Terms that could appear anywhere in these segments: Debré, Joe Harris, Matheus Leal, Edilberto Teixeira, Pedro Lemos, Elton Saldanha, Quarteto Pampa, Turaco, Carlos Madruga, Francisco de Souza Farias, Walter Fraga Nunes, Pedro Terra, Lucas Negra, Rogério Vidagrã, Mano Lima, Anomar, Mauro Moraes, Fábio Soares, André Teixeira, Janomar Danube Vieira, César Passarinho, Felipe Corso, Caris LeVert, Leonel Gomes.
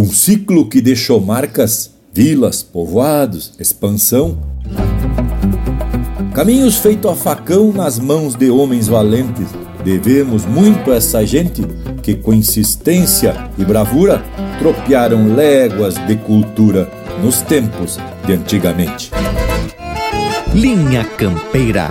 Um ciclo que deixou marcas, vilas, povoados, expansão. Caminhos feitos a facão nas mãos de homens valentes. Devemos muito a essa gente que com insistência e bravura tropearam léguas de cultura nos tempos de antigamente. Linha Campeira.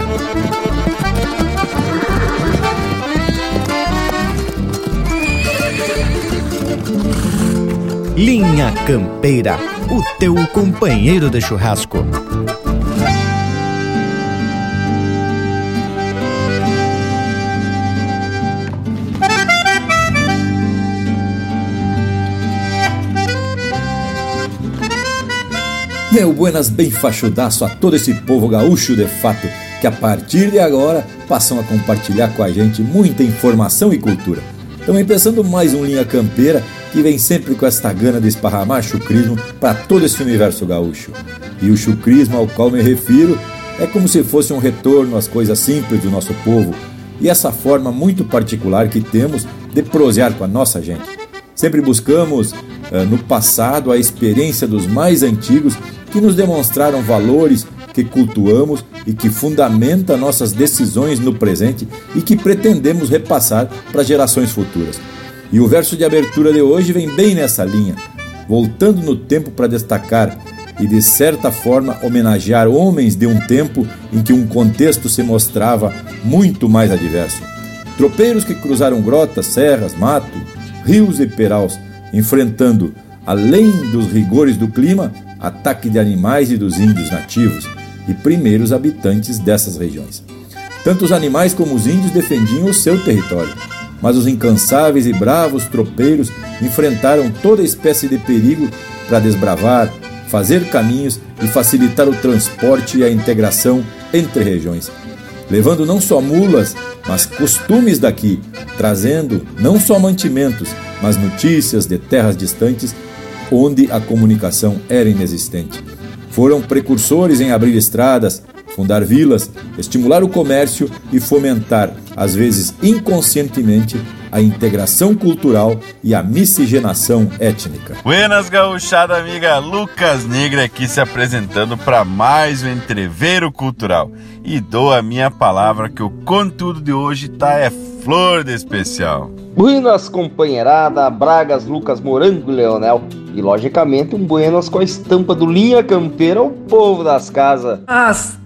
Linha Campeira, o teu companheiro de churrasco. Meu buenas, bem fachudaço a todo esse povo gaúcho de fato, que a partir de agora passam a compartilhar com a gente muita informação e cultura. Estamos começando mais um Linha Campeira, que vem sempre com esta gana de esparramar chucrismo para todo esse universo gaúcho. E o chucrismo ao qual me refiro é como se fosse um retorno às coisas simples do nosso povo e essa forma muito particular que temos de prosear com a nossa gente. Sempre buscamos, no passado, a experiência dos mais antigos que nos demonstraram valores que cultuamos e que fundamenta nossas decisões no presente e que pretendemos repassar para gerações futuras. E o verso de abertura de hoje vem bem nessa linha, voltando no tempo para destacar e, de certa forma, homenagear homens de um tempo em que um contexto se mostrava muito mais adverso. Tropeiros que cruzaram grotas, serras, mato, rios e peraus, enfrentando, além dos rigores do clima, ataque de animais e dos índios nativos e primeiros habitantes dessas regiões. Tanto os animais como os índios defendiam o seu território, mas os incansáveis e bravos tropeiros enfrentaram toda espécie de perigo para desbravar, fazer caminhos e facilitar o transporte e a integração entre regiões, levando não só mulas, mas costumes daqui, trazendo não só mantimentos, mas notícias de terras distantes onde a comunicação era inexistente. Foram precursores em abrir estradas, fundar vilas, estimular o comércio e fomentar, às vezes inconscientemente, a integração cultural e a miscigenação étnica. Buenas, gaúchada amiga, Lucas Negra aqui se apresentando para mais um entreveiro cultural. E dou a minha palavra que o conteúdo de hoje é flor de especial. Buenas, companheirada, Bragas, Lucas, Morango, Leonel. E, logicamente, um buenas com a estampa do Linha Campeira, o povo das casas.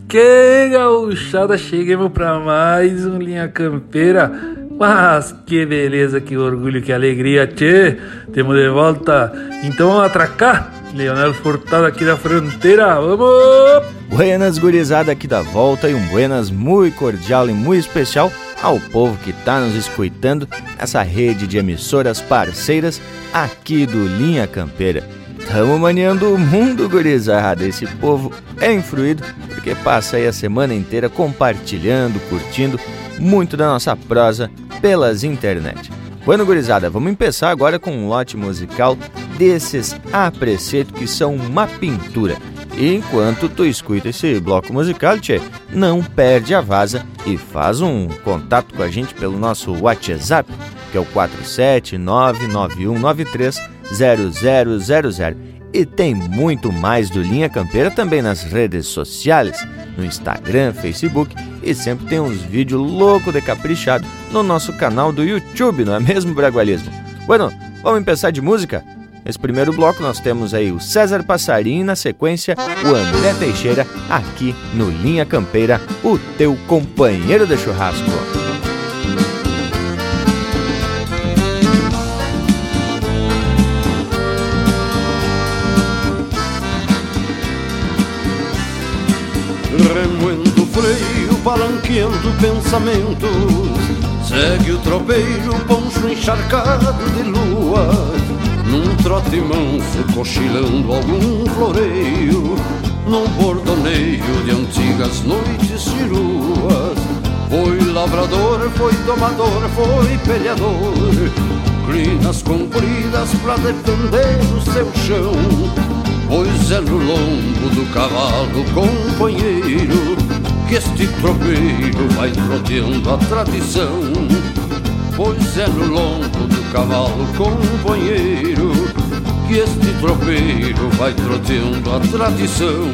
Que gaúchada, chegamos para mais um Linha Campeira, mas que beleza, que orgulho, que alegria, tchê, temos de volta, então vamos atracar, Leonel Fortado aqui da fronteira, vamos! Buenas, gurizada aqui da volta e um buenas muito cordial e muito especial ao povo que está nos escutando nessa rede de emissoras parceiras aqui do Linha Campeira. Estamos maneando o mundo, gurizada. Esse povo é influído porque passa aí a semana inteira compartilhando, curtindo muito da nossa prosa pelas internet. Bueno, gurizada, vamos começar agora com um lote musical desses apreciados que são uma pintura. E enquanto tu escuta esse bloco musical, tchê, não perde a vaza e faz um contato com a gente pelo nosso WhatsApp, que é o 47991930000. E tem muito mais do Linha Campeira também nas redes sociais, no Instagram, Facebook, e sempre tem uns vídeos louco de caprichado no nosso canal do YouTube, não é mesmo, Bragualismo? Bueno, vamos começar de música? Nesse primeiro bloco nós temos aí o César Passarinho e na sequência o André Teixeira aqui no Linha Campeira, o teu companheiro de churrasco. Remoendo o freio, palanqueando pensamentos, segue o tropeiro, poncho encharcado de lua, num trote manso, cochilando algum floreio, num bordoneio de antigas noites ciruas. Foi lavrador, foi domador, foi peleador, crinas compridas pra defender o seu chão. Pois é no lombo do cavalo companheiro que este tropeiro vai troteando a tradição. Pois é no lombo do cavalo companheiro que este tropeiro vai troteando a tradição.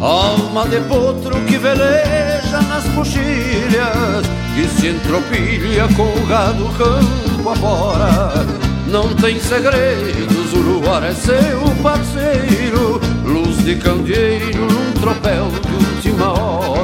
Alma de potro que veleja nas coxilhas, que se entropilha com o gado campo afora. Não tem segredos, o luar é seu parceiro, luz de candeeiro num tropel de última hora.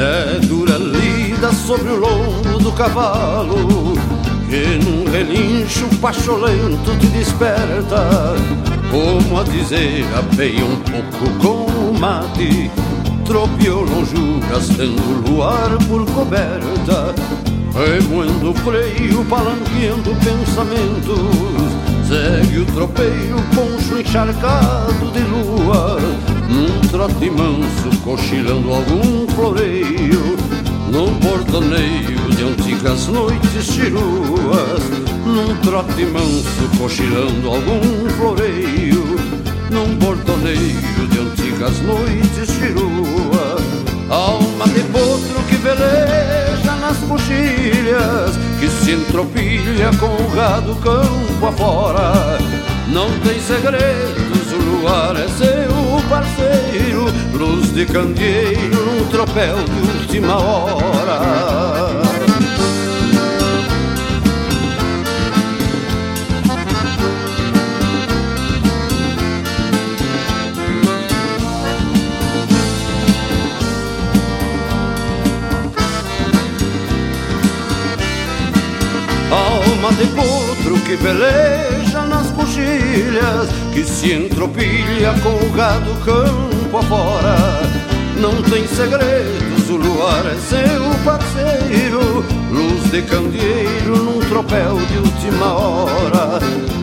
É dura lida sobre o lombo do cavalo, que num relincho pacholento te desperta, como a dizer, apeia um pouco com o mate, tropeou lonjuras tendo o luar por coberta, remoendo o freio, palanqueando pensamentos, segue o tropeiro, poncho encharcado de lua, num trote manso, cochilando algum floreio, num bordoneio de antigas noites chiruas, num trote manso, cochilando algum floreio, num bordoneio de antigas noites chiruas. Alma de potro que veleja nas coxilhas, que se entropilha com o gado campo afora. Não tem segredos, o luar é seu parceiro, luz de candeeiro num tropel de última hora. Alma de potro que veleja nas coxilhas, que se entropilha com o gado campo afora. Não tem segredos, o luar é seu parceiro, luz de candeeiro num tropel de última hora.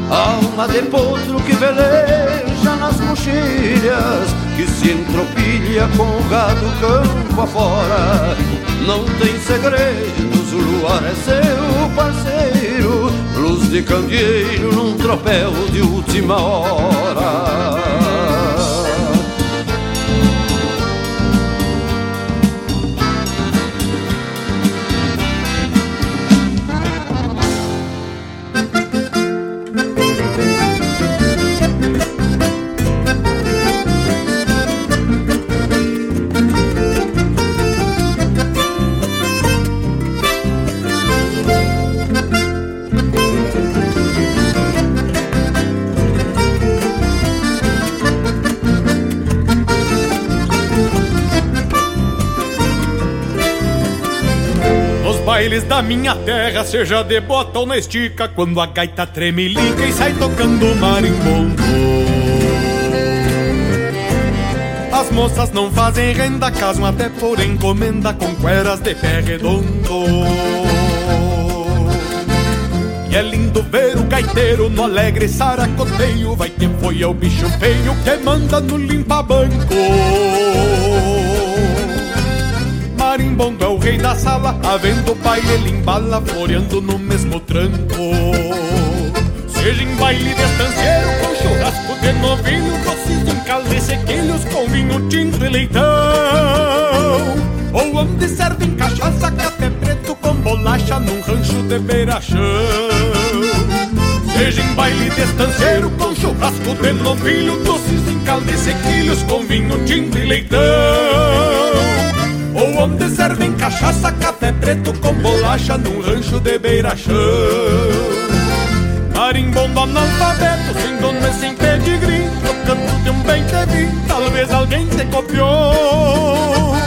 Alma de potro que veleja nas coxilhas, que se entropilha com o gado campo afora. Não tem segredos, o luar é seu parceiro, luz de candeeiro num tropel de última hora. Da minha terra, seja de bota ou na estica, quando a gaita treme, liga e sai tocando marimbondo. As moças não fazem renda, casam até por encomenda, com cueras de pé redondo. E é lindo ver o gaiteiro no alegre saracoteio, vai que foi é o bicho feio que manda no limpa-banco. Marimbondo é o rei da sala, havendo o baile ele embala, floreando no mesmo tranco. Seja em baile de estanceiro, com churrasco de novilho, doces em cálice, sequilhos com vinho tinto e leitão, ou onde servem cachaça, café preto com bolacha, num rancho de beira-chão. Seja em baile de estanceiro, com churrasco de novilho, doces em cálice, sequilhos com vinho tinto e leitão, ou onde servem cachaça, café preto com bolacha, num rancho de beira-chão. Marimbondo analfabeto, sem dono e sem pedigree, tocando de um bem que vi, talvez alguém te copiou.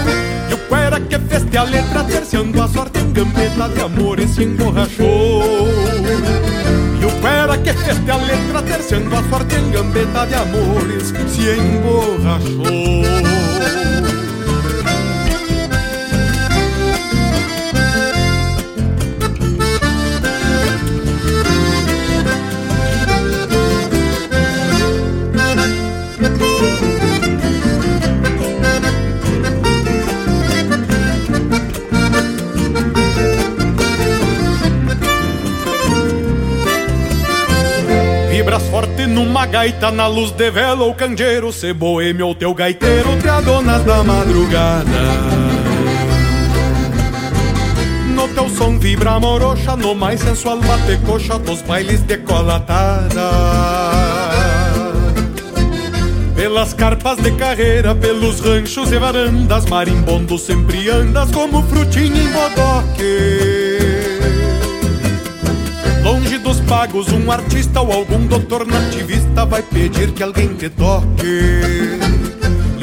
E o cuera que feste a letra, terciando a sorte em gambeta de amor e se emborrachou. E o cuera que feste a letra, terciando a sorte em gambeta de amores, se emborrachou. sopras forte numa gaita, na luz de vela ou candeeiro, se boêmio ou teu gaiteiro, te adonas da madrugada. No teu som vibra a morocha, no mais sensual bate coxa dos bailes de colatada. Pelas carpas de carreira, pelos ranchos e varandas, marimbondo sempre andas como frutinha em bodoque. Longe dos pagos, um artista ou algum doutor nativista vai pedir que alguém te toque.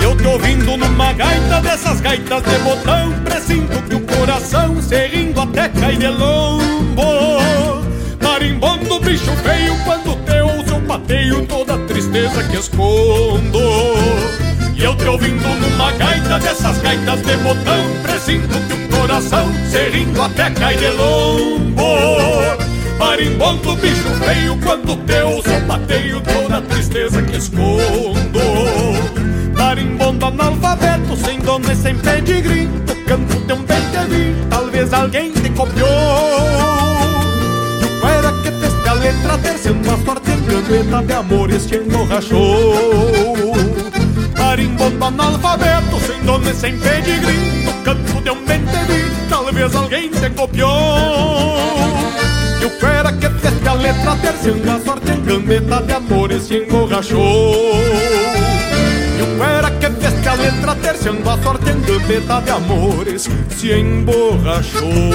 Eu te ouvindo numa gaita dessas gaitas de botão, presinto que o coração se rindo até cai de lombo. Marimbondo, bicho feio, quando te ouço eu pateio toda a tristeza que escondo. E eu te ouvindo numa gaita dessas gaitas de botão, presinto que o coração se rindo até cai de lombo. Marimbondo, bicho feio, quando te ouço eu pateio toda a tristeza que escondo. Marimbondo analfabeto, sem dono e sem pedigree, tu canto teu bem-te-vi, talvez alguém te copiou. E o cara que testa a letra terceiro, a sorte em gambeta de amores te emborrachou. Marimbondo analfabeto, sem dono e sem pedigree, tu canto teu bem-te-vi, talvez alguém te copiou. E o cara que testa a letra terceiro, a sorte em gambeta de amores te emborrachou. Era que fez a letra terceando a sorte em gambeta de amores se emborrachou.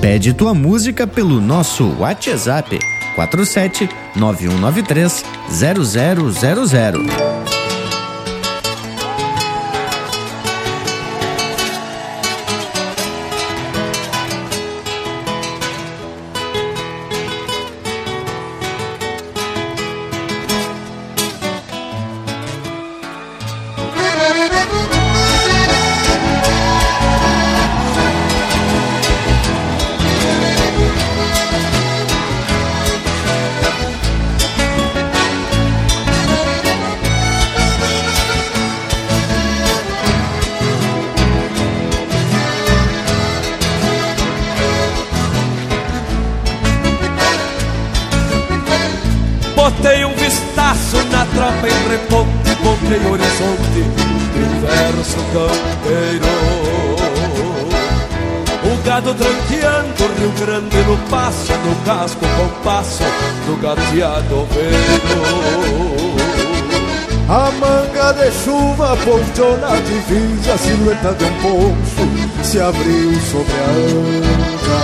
Pede tua música pelo nosso WhatsApp 47 9193 0000. A manga de chuva ponteou na divisa, a silhueta de um poncho se abriu sobre a anta.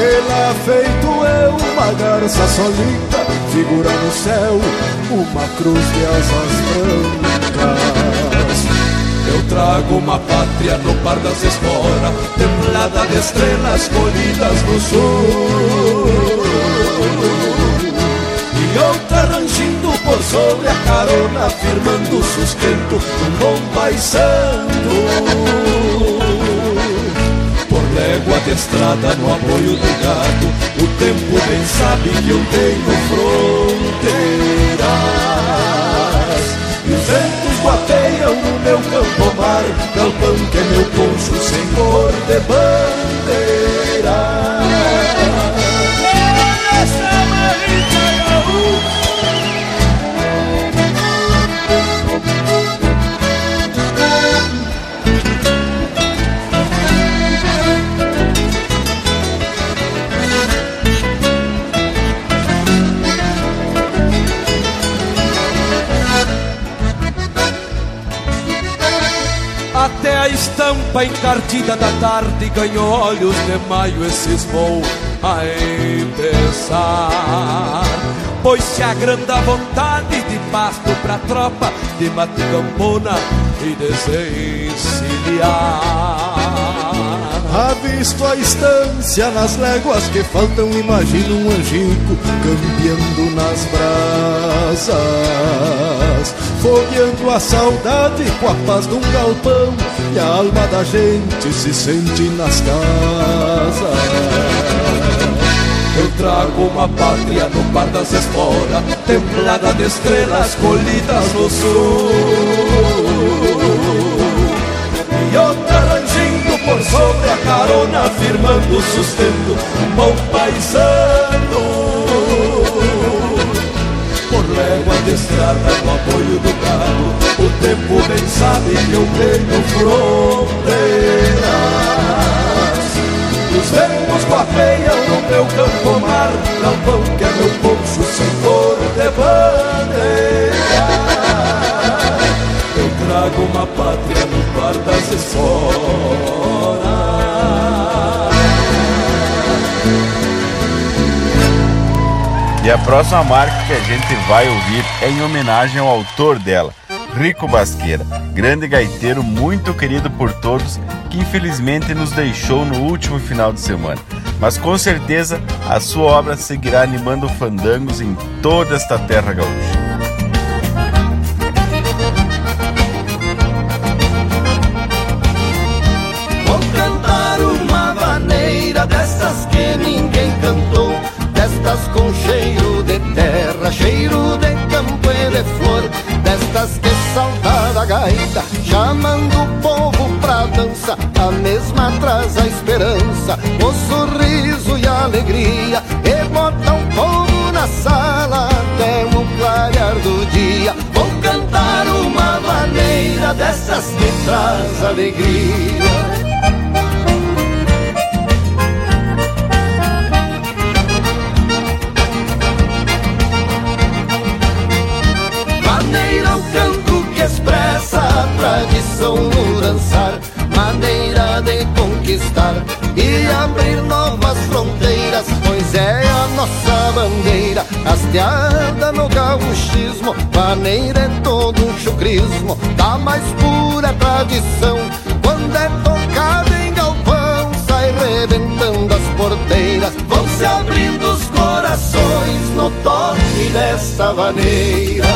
Ela feito eu, uma garça solita, figura no céu, uma cruz de asas brancas. Eu trago uma pátria no par das esporas, templada de estrelas colhidas no sul. Outra rangindo por sobre a carona, firmando o sustento um bom paisano. Por légua de estrada no apoio do gado, o tempo bem sabe que eu tenho fronteiras. E os ventos guapeiam no meu campomar, galpão que é meu poncho sem cor de bandeira. Até a estampa encardida da tarde ganhou olhos de maio e cismou a empezar, pois se agranda a vontade de pasto pra tropa, de mate campona e desencilhar. Avisto a estância nas léguas que faltam, imagino um angico campeando nas brasas, fogueando a saudade com a paz de um galpão, e a alma da gente se sente nas casas. Eu trago uma pátria no par das esporas, templada de estrelas colhidas no sul. E outra range dando sustento ao paisano. Por légua de estrada no apoio do carro, o tempo bem sabe que eu tenho fronteiras. Os ventos guapeiam no meu campo-mar, galpão que é meu poncho se for de bandeira. Eu trago uma pátria no par das esforas. E a próxima marca que a gente vai ouvir é em homenagem ao autor dela, Rico Basqueira, grande gaiteiro muito querido por todos, que infelizmente nos deixou no último final de semana. Mas com certeza a sua obra seguirá animando fandangos em toda esta terra gaúcha. Vou cantar uma vaneira dessas que ninguém cantou, destas com cheiro de terra, cheiro de campo e de flor, destas que salta da gaita, chamando o povo pra dança. A mesma traz a esperança, o sorriso e a alegria, e bota o povo na sala até o clarear do dia. Vou cantar uma maneira dessas que traz alegria. Maneira, o canto que expressa a tradição no dançar, maneira de conquistar e abrir novas fronteiras, pois é a nossa bandeira, hasteada no gauchismo. Maneira é todo um chucrismo da mais pura tradição, quando é tocada em galpão sai rebentando as porteiras. Vão se abrindo os corações no toque desta maneira.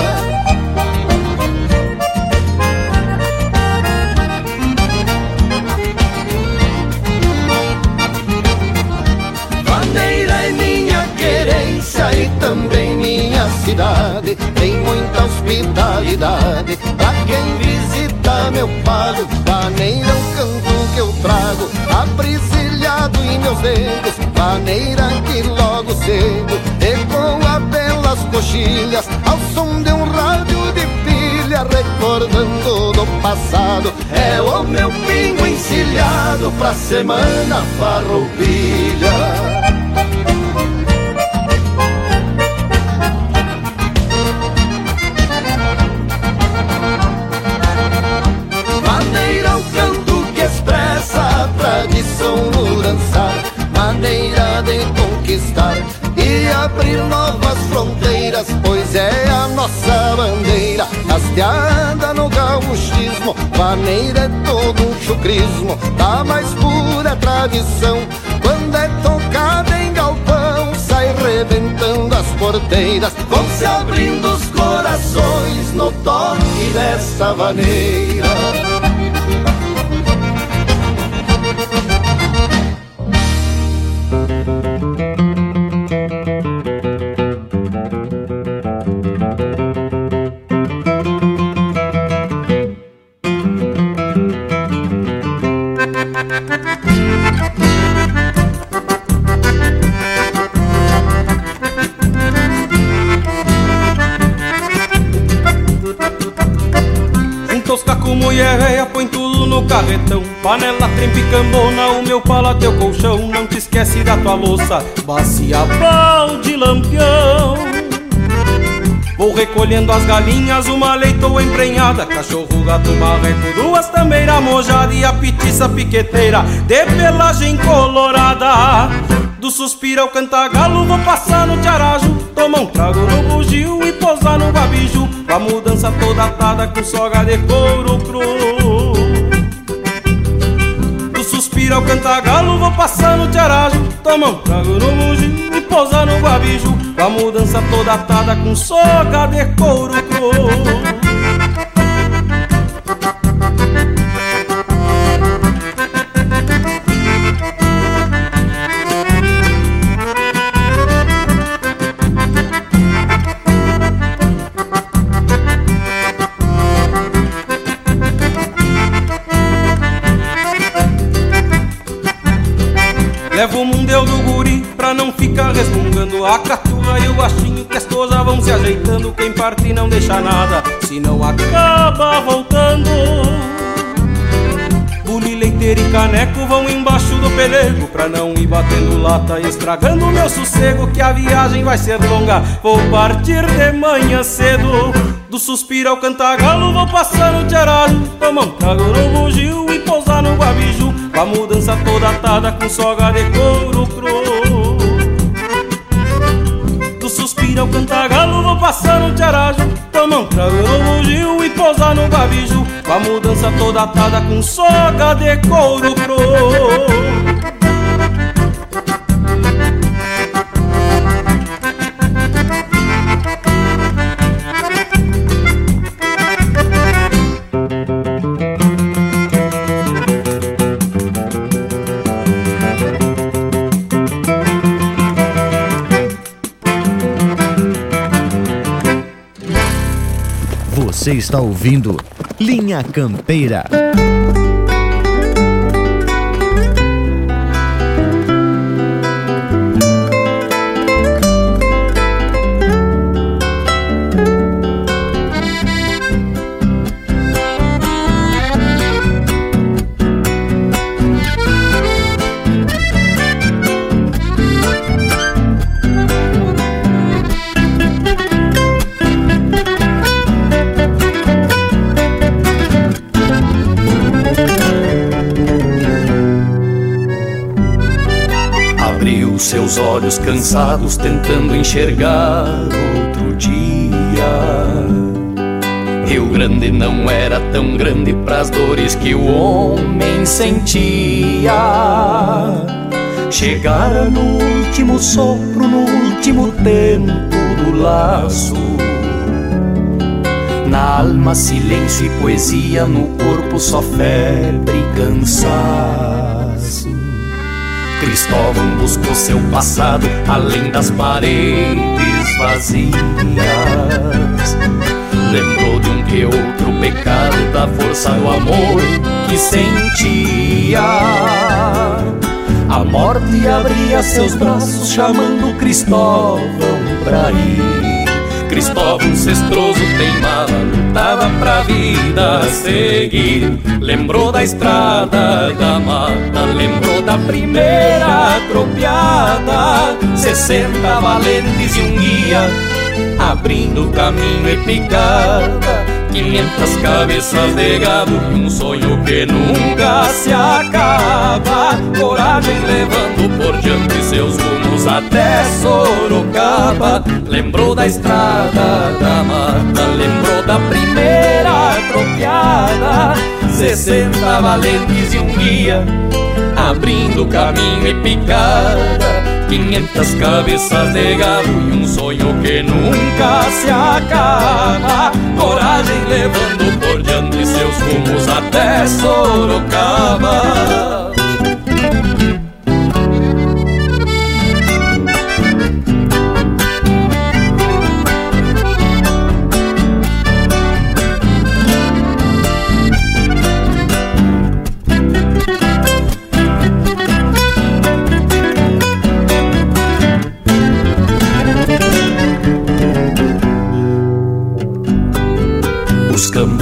E também minha cidade tem muita hospitalidade pra quem visita meu palio. Maneira, o canto que eu trago aprisilhado em meus dedos, maneira que logo cedo ecoa pelas coxilhas ao som de um rádio de pilha, recordando do passado. É o meu pingo encilhado pra semana farroupilha. Tradição no dançar, maneira de conquistar e abrir novas fronteiras, pois é a nossa bandeira, hasteada no gauchismo. Maneira é todo um chucrismo da mais pura tradição, quando é tocada em galpão sai rebentando as porteiras. Vão se abrindo os corações no toque dessa maneira. Panela, trempe, cambona, o meu pala, teu colchão. Não te esquece da tua louça, bacia, balde, lampião. Vou recolhendo as galinhas, uma leitoa emprenhada, cachorro, gato, marreco, duas tambeira mojada e a pitiça piqueteira de pelagem colorada. Do suspiro ao cantagalo, vou passar no tiarajo, tomar um trago no bugio e pousar no babijo. A mudança toda atada com soga de couro cru. Ao cantagalo, vou passar no tiarajo, tomar um trago no mugi e pousar no guabijo, a mudança toda atada com soga de couro cru. Levo o mundeu do guri pra não ficar resmungando. A caturra e o baixinho que as tosas vão se ajeitando. Quem parte não deixa nada, se não acaba voltando. Bule, leiteiro e caneco vão embaixo do pelego, pra não ir batendo lata e estragando meu sossego, que a viagem vai ser longa, vou partir de manhã cedo. Do suspiro ao cantagalo vou passar no tiaralho, tomar um trago no bugio e pousar no guabiju. A mudança toda atada com soga de couro cru. Do suspiro ao cantagalo vou passar no tiarajo, tomar um trago no bugio e pousar no guabiju. A mudança toda atada com soga de couro cru. Você está ouvindo Linha Campeira. Seus olhos cansados tentando enxergar outro dia. Rio Grande não era tão grande pras dores que o homem sentia. Chegara no último sopro, no último tempo do laço. Na alma silêncio e poesia, no corpo só febre e cansaço. Cristóvão buscou seu passado além das paredes vazias. Lembrou de um que outro pecado, da força do amor que sentia. A morte abria seus braços chamando Cristóvão pra ir. Cristóvão cestroso teimava, lutava pra vida seguir. Lembrou da estrada, da mata, lembrou da primeira tropeada. 60 valentes e um guia, abrindo caminho e picada. 500 cabeças de gado e um sonho que nunca se acaba. Coragem levando por diante seus rumos até Sorocaba. Lembrou da estrada, da mata, lembrou da primeira tropeada. 60 valentes e um guia, abrindo caminho e picada. 500 cabeças de gado e um sonho que nunca se acaba. Coragem levando por diante seus rumos até Sorocaba.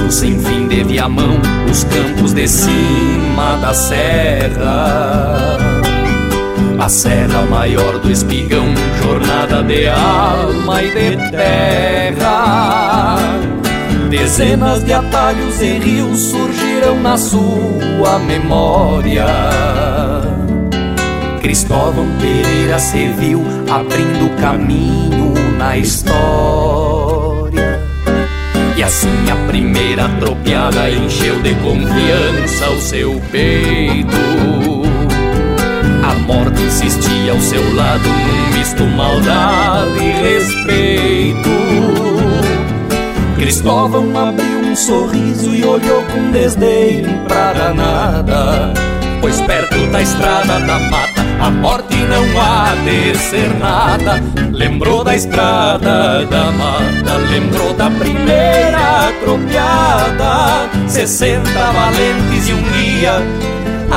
Sem fim de Viamão, os campos de cima da serra. A serra maior do espigão, jornada de alma e de terra. Dezenas de atalhos e rios surgiram na sua memória. Cristóvão Pereira se viu abrindo caminho na história. E assim a primeira tropeada encheu de confiança o seu peito. A morte insistia ao seu lado num misto maldade e respeito. Cristóvão abriu um sorriso e olhou com desdém para nada, pois perto da estrada, da mata, a morte não há de ser nada. Lembrou da estrada, da mata, lembrou da primeira tropeada. 60 valentes e um guia,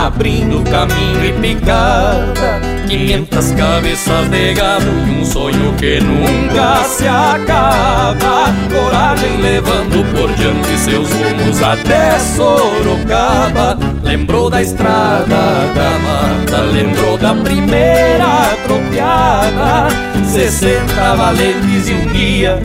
abrindo caminho e picada, 500 cabeças de gado e um sonho que nunca se acaba. Coragem levando por diante seus rumos até Sorocaba. Lembrou da estrada, da mata, lembrou da primeira tropeada. 60 valentes e um guia,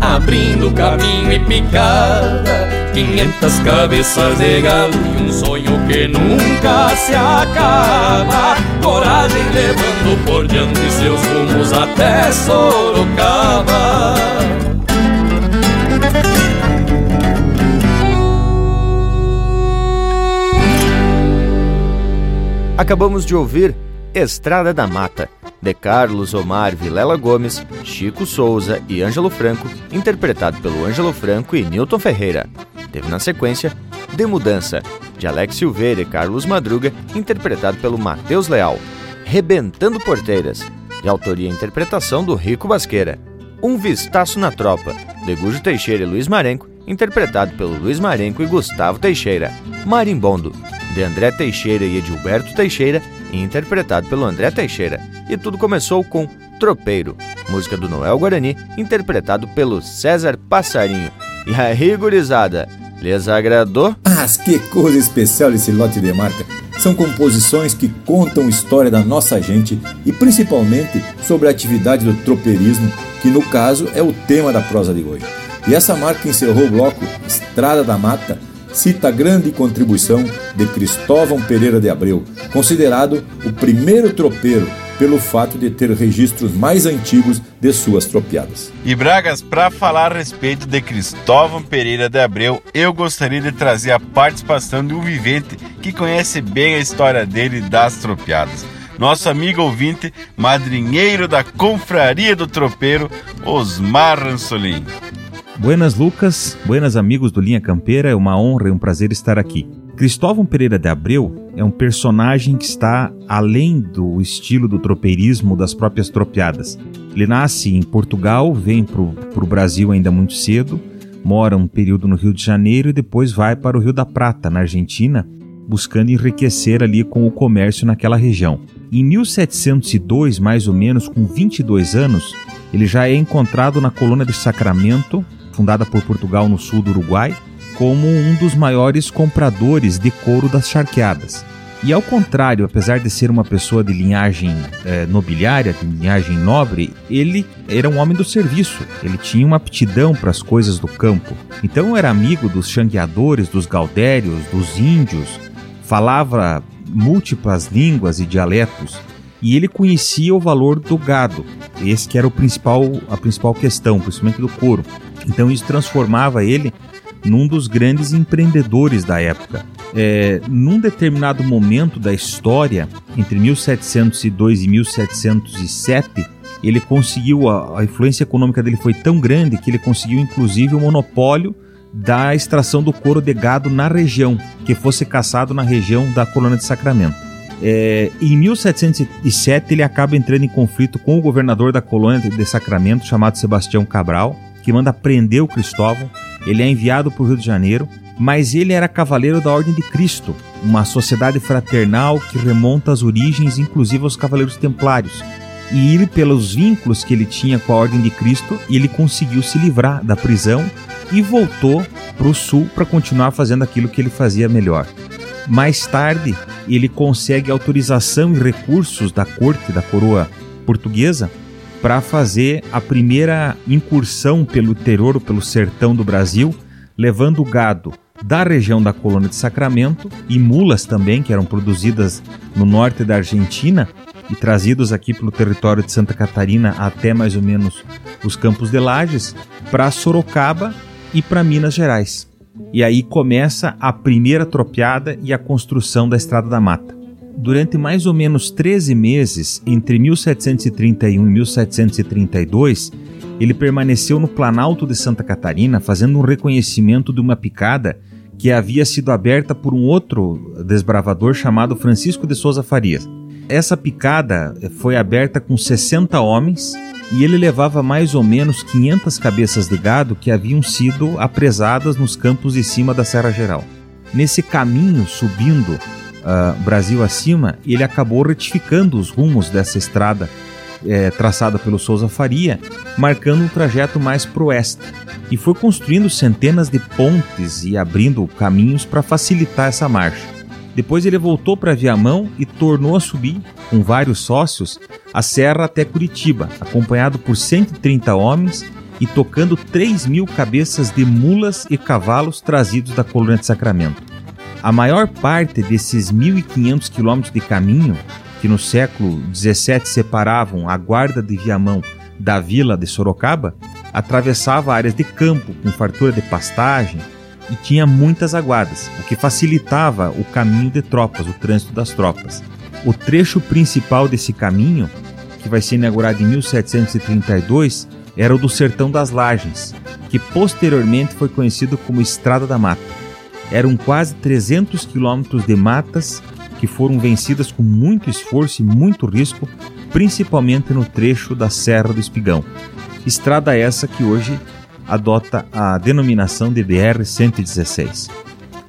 abrindo caminho e picada, 500 cabeças de galo e um sonho que nunca se acaba. Coragem levando por diante seus rumos até Sorocaba. Acabamos de ouvir Estrada da Mata, de Carlos Omar Vilela Gomes, Chico Souza e Ângelo Franco, interpretado pelo Ângelo Franco e Newton Ferreira. Teve na sequência De Mudança, de Alex Silveira e Carlos Madruga, interpretado pelo Matheus Leal. Rebentando Porteiras, de autoria e interpretação do Rico Basqueira. Um Vistaço na Tropa, de Gujo Teixeira e Luiz Marenco, interpretado pelo Luiz Marenco e Gustavo Teixeira. Marimbondo, de André Teixeira e Edilberto Teixeira, interpretado pelo André Teixeira. E tudo começou com Tropeiro, música do Noel Guarani, interpretado pelo César Passarinho. E aí, gurizada, lhes agradou? Mas que coisa especial esse lote de marca! São composições que contam história da nossa gente e principalmente sobre a atividade do tropeirismo, que no caso é o tema da prosa de hoje. E essa marca encerrou o bloco Estrada da Mata, cita a grande contribuição de Cristóvão Pereira de Abreu, considerado o primeiro tropeiro pelo fato de ter registros mais antigos de suas tropeadas. E Bragas, para falar a respeito de Cristóvão Pereira de Abreu, eu gostaria de trazer a participação de um vivente que conhece bem a história dele e das tropeadas. Nosso amigo ouvinte, madrinheiro da Confraria do Tropeiro, Osmar Ranzolin. Buenas, Lucas, buenas, amigos do Linha Campeira, é uma honra e um prazer estar aqui. Cristóvão Pereira de Abreu é um personagem que está além do estilo do tropeirismo, das próprias tropeadas. Ele nasce em Portugal, vem para o Brasil ainda muito cedo, mora um período no Rio de Janeiro e depois vai para o Rio da Prata, na Argentina, buscando enriquecer ali com o comércio naquela região. Em 1702, mais ou menos, com 22 anos, ele já é encontrado na colônia de Sacramento, fundada por Portugal no sul do Uruguai, como um dos maiores compradores de couro das charqueadas. E ao contrário, apesar de ser uma pessoa de linhagem nobiliária, de linhagem nobre, ele era um homem do serviço, ele tinha uma aptidão para as coisas do campo. Então era amigo dos xangueadores, dos gaudérios, dos índios, falava múltiplas línguas e dialetos, e ele conhecia o valor do gado, esse que era a principal questão, principalmente do couro. Então isso transformava ele num dos grandes empreendedores da época. Num determinado momento da história, entre 1702 e 1707, ele conseguiu, a influência econômica dele foi tão grande que ele conseguiu inclusive o monopólio da extração do couro de gado na região, que fosse caçado na região da colônia de Sacramento. Em 1707 ele acaba entrando em conflito com o governador da colônia de Sacramento, chamado Sebastião Cabral, que manda prender o Cristóvão. Ele é enviado para o Rio de Janeiro, mas ele era cavaleiro da Ordem de Cristo, uma sociedade fraternal que remonta às origens, inclusive aos Cavaleiros Templários. E ele, pelos vínculos que ele tinha com a Ordem de Cristo, ele conseguiu se livrar da prisão e voltou para o sul para continuar fazendo aquilo que ele fazia melhor. Mais tarde, ele consegue autorização e recursos da corte, da coroa portuguesa, para fazer a primeira incursão pelo interior, pelo sertão do Brasil, levando o gado da região da colônia de Sacramento e mulas também, que eram produzidas no norte da Argentina e trazidos aqui pelo território de Santa Catarina até mais ou menos os Campos de Lages, para Sorocaba e para Minas Gerais. E aí começa a primeira tropeada e a construção da Estrada da Mata. Durante mais ou menos 13 meses, entre 1731 e 1732, ele permaneceu no Planalto de Santa Catarina, fazendo um reconhecimento de uma picada que havia sido aberta por um outro desbravador chamado Francisco de Souza Farias. Essa picada foi aberta com 60 homens e ele levava mais ou menos 500 cabeças de gado que haviam sido apresadas nos campos de cima da Serra Geral. Nesse caminho, subindo Brasil acima, e ele acabou retificando os rumos dessa estrada traçada pelo Souza Faria, marcando um trajeto mais para o oeste, e foi construindo centenas de pontes e abrindo caminhos para facilitar essa marcha. Depois ele voltou para Viamão e tornou a subir, com vários sócios, a serra até Curitiba, acompanhado por 130 homens e tocando 3.000 cabeças de mulas e cavalos trazidos da colônia de Sacramento. A maior parte desses 1.500 quilômetros de caminho, que no século XVII separavam a guarda de Viamão da vila de Sorocaba, atravessava áreas de campo com fartura de pastagem e tinha muitas aguadas, o que facilitava o caminho de tropas, o trânsito das tropas. O trecho principal desse caminho, que vai ser inaugurado em 1732, era o do Sertão das Lages, que posteriormente foi conhecido como Estrada da Mata. Eram quase 300 quilômetros de matas que foram vencidas com muito esforço e muito risco, principalmente no trecho da Serra do Espigão. Estrada essa que hoje adota a denominação de BR-116.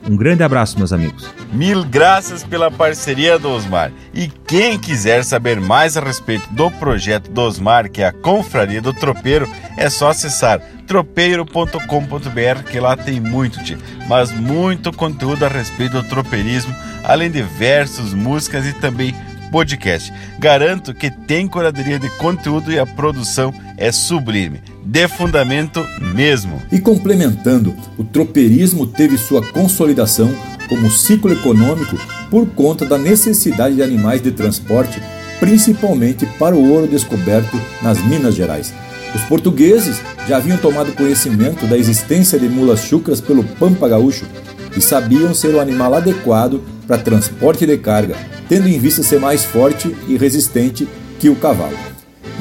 Um grande abraço, meus amigos. Mil graças pela parceria do Osmar. E quem quiser saber mais a respeito do projeto do Osmar, que é a Confraria do Tropeiro, é só acessar tropeiro.com.br, que lá tem muito, mas muito conteúdo a respeito do tropeirismo, além de versos, músicas e também podcast. Garanto que tem curadoria de conteúdo e a produção é sublime, de fundamento mesmo. E complementando, o tropeirismo teve sua consolidação como ciclo econômico por conta da necessidade de animais de transporte, principalmente para o ouro descoberto nas Minas Gerais. Os portugueses já haviam tomado conhecimento da existência de mulas chucras pelo Pampa Gaúcho e sabiam ser o animal adequado para transporte de carga, tendo em vista ser mais forte e resistente que o cavalo.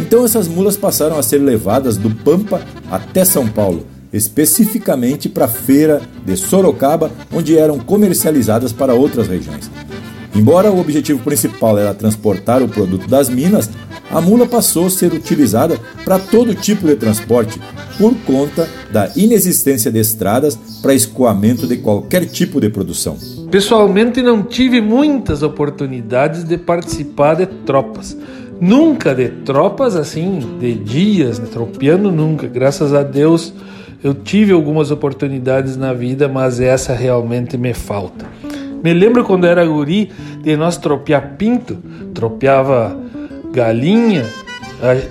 Então essas mulas passaram a ser levadas do Pampa até São Paulo, especificamente para a feira de Sorocaba, onde eram comercializadas para outras regiões. Embora o objetivo principal era transportar o produto das minas, a mula passou a ser utilizada para todo tipo de transporte, por conta da inexistência de estradas para escoamento de qualquer tipo de produção. Pessoalmente não tive muitas oportunidades de participar de tropas. Nunca de tropas assim, de dias, né, tropeando nunca. Graças a Deus eu tive algumas oportunidades na vida, mas essa realmente me falta. Me lembro quando era guri de nós tropear pinto, tropeava galinha,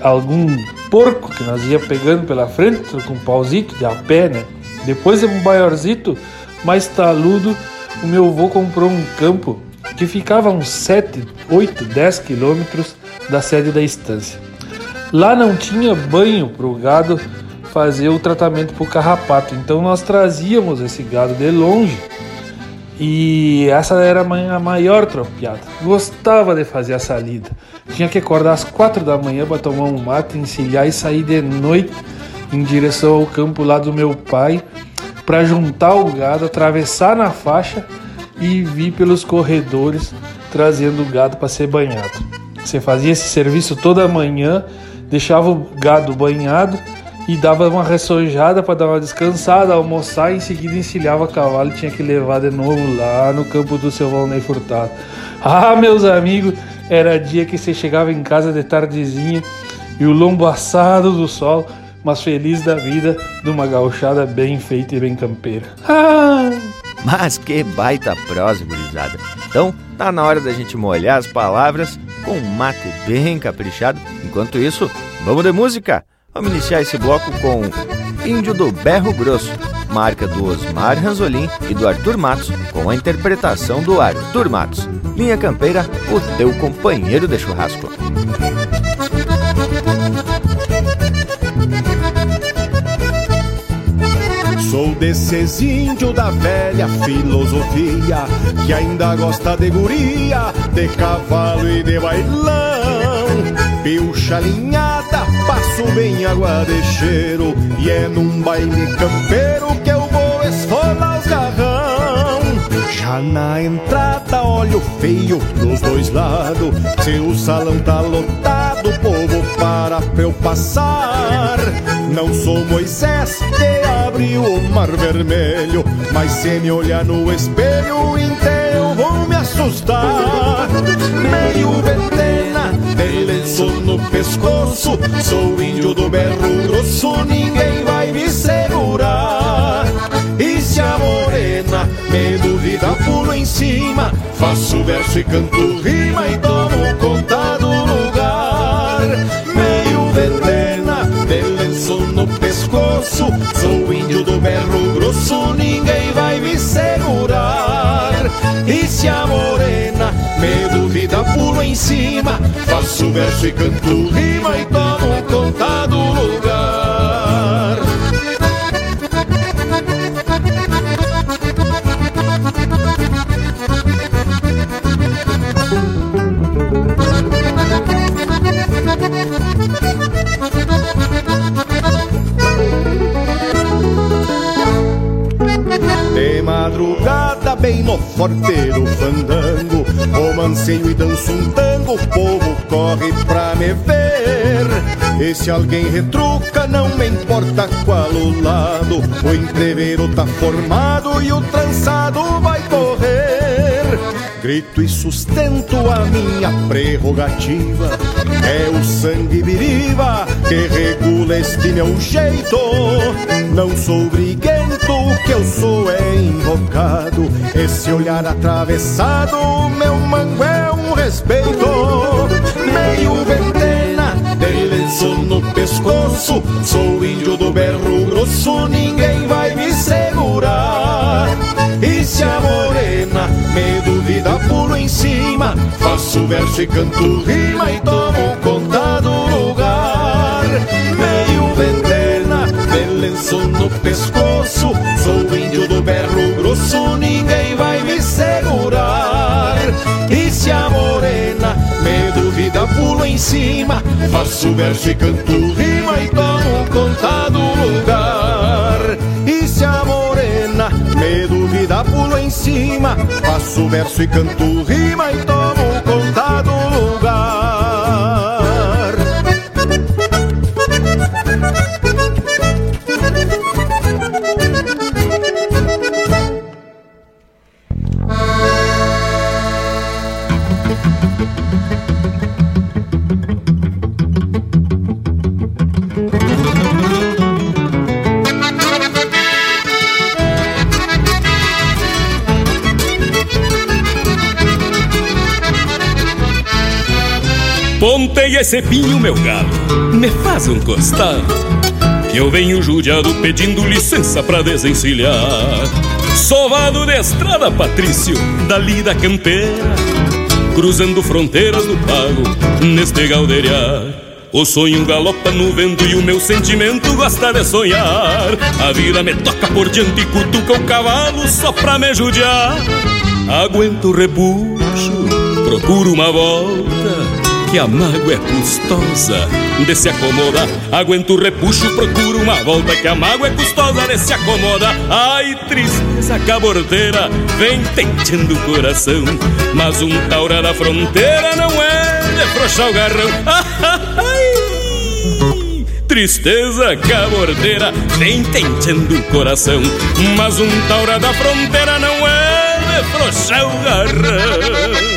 algum porco que nós ia pegando pela frente com um pauzito de a pé, né? Depois de um maiorzito, mais taludo, o meu avô comprou um campo que ficava a uns 7, 8, 10 quilômetros da sede da estância. Lá não tinha banho para o gado fazer o tratamento para o carrapato, então nós trazíamos esse gado de longe e essa era a maior tropeada. Gostava de fazer a salida. Tinha que acordar às 4 da manhã para tomar um mate, encilhar e sair de noite em direção ao campo lá do meu pai para juntar o gado, atravessar na faixa e vir pelos corredores trazendo o gado para ser banhado. Você fazia esse serviço toda manhã, deixava o gado banhado e dava uma ressojada para dar uma descansada, almoçar e em seguida encilhava o cavalo e tinha que levar de novo lá no campo do seu Valnei Furtado. Ah, meus amigos, era dia que você chegava em casa de tardezinha e o lombo assado do sol, mas feliz da vida de uma gauchada bem feita e bem campeira. Ah! Mas que baita prosa, gurizada. Então, tá na hora da gente molhar as palavras com um mate bem caprichado. Enquanto isso, vamos de música. Vamos iniciar esse bloco com Índio do Berro Grosso, marca do Osmar Ranzolin e do Arthur Matos, com a interpretação do Arthur Matos. Linha Campeira, o teu companheiro de churrasco. Sou desses índio da velha filosofia, que ainda gosta de guria, de cavalo e de bailão. Pilcha alinhada, passo bem água de cheiro, e é num baile campeiro que eu vou esfolar os garrão. Já na entrada olho feio dos dois lados, se o salão tá lotado, o povo para pra eu passar. Não sou Moisés que abriu o mar vermelho, mas se me olhar no espelho inteiro vou me assustar. ajustar. Meio ventena, tem lenço no pescoço, sou índio do berro grosso, ninguém vai me segurar. E se a morena me duvida, pulo em cima, faço verso e canto rima e tomo conta do lugar. Meio ventena, tem lenço no pescoço, sou índio do berro grosso, ninguém vai me segurar. E se a morena me duvida, pulo em cima, faço verso e canto rima e tomo conta do lugar. De madrugada bem no forteiro fandango, romanceio e danço um tango, o povo corre pra me ver. E se alguém retruca, não me importa qual o lado, o entreveiro tá formado e o trançado vai correr. Grito e sustento a minha prerrogativa, é o sangue biriba que regula este meu jeito. Não sou briguento, o que eu sou é invocado, esse olhar atravessado, meu mango é um respeito. Meio ventena, tem lenço no pescoço, sou índio do berro grosso, ninguém vai me segurar. E se a morena me duvida, pulo em cima, faço verso e canto rima e tomo conta do lugar. Meio ventena, tem lenço no pescoço, sou índio do berro grosso, ninguém vai me segurar. E se a morena me duvida, pulo em cima, faço verso e canto rima e tomo conta do lugar. E se a morena me duvida, pulo em cima, faço verso e canto rima e tomo conta do lugar. Pontei esse pinho, meu galo, me faz um costado, que eu venho judiado pedindo licença pra desencilhar. Sovado de estrada, Patrício, dali da campeira, cruzando fronteiras do pago, neste galdeiriar. O sonho galopa no vento e o meu sentimento gosta de sonhar. A vida me toca por diante e cutuca o cavalo só pra me judiar. Aguento o repuxo, procuro uma volta, que a mágoa é custosa de se acomodar. Aguento o repuxo, procuro uma volta, que a mágoa é custosa de se acomodar. Ai, tristeza cabordeira, vem tenteando o coração, mas um taura da fronteira não é de afrouxar o garrão. Ai, tristeza cabordeira, vem tenteando o coração, mas um taura da fronteira não é de afrouxar o garrão.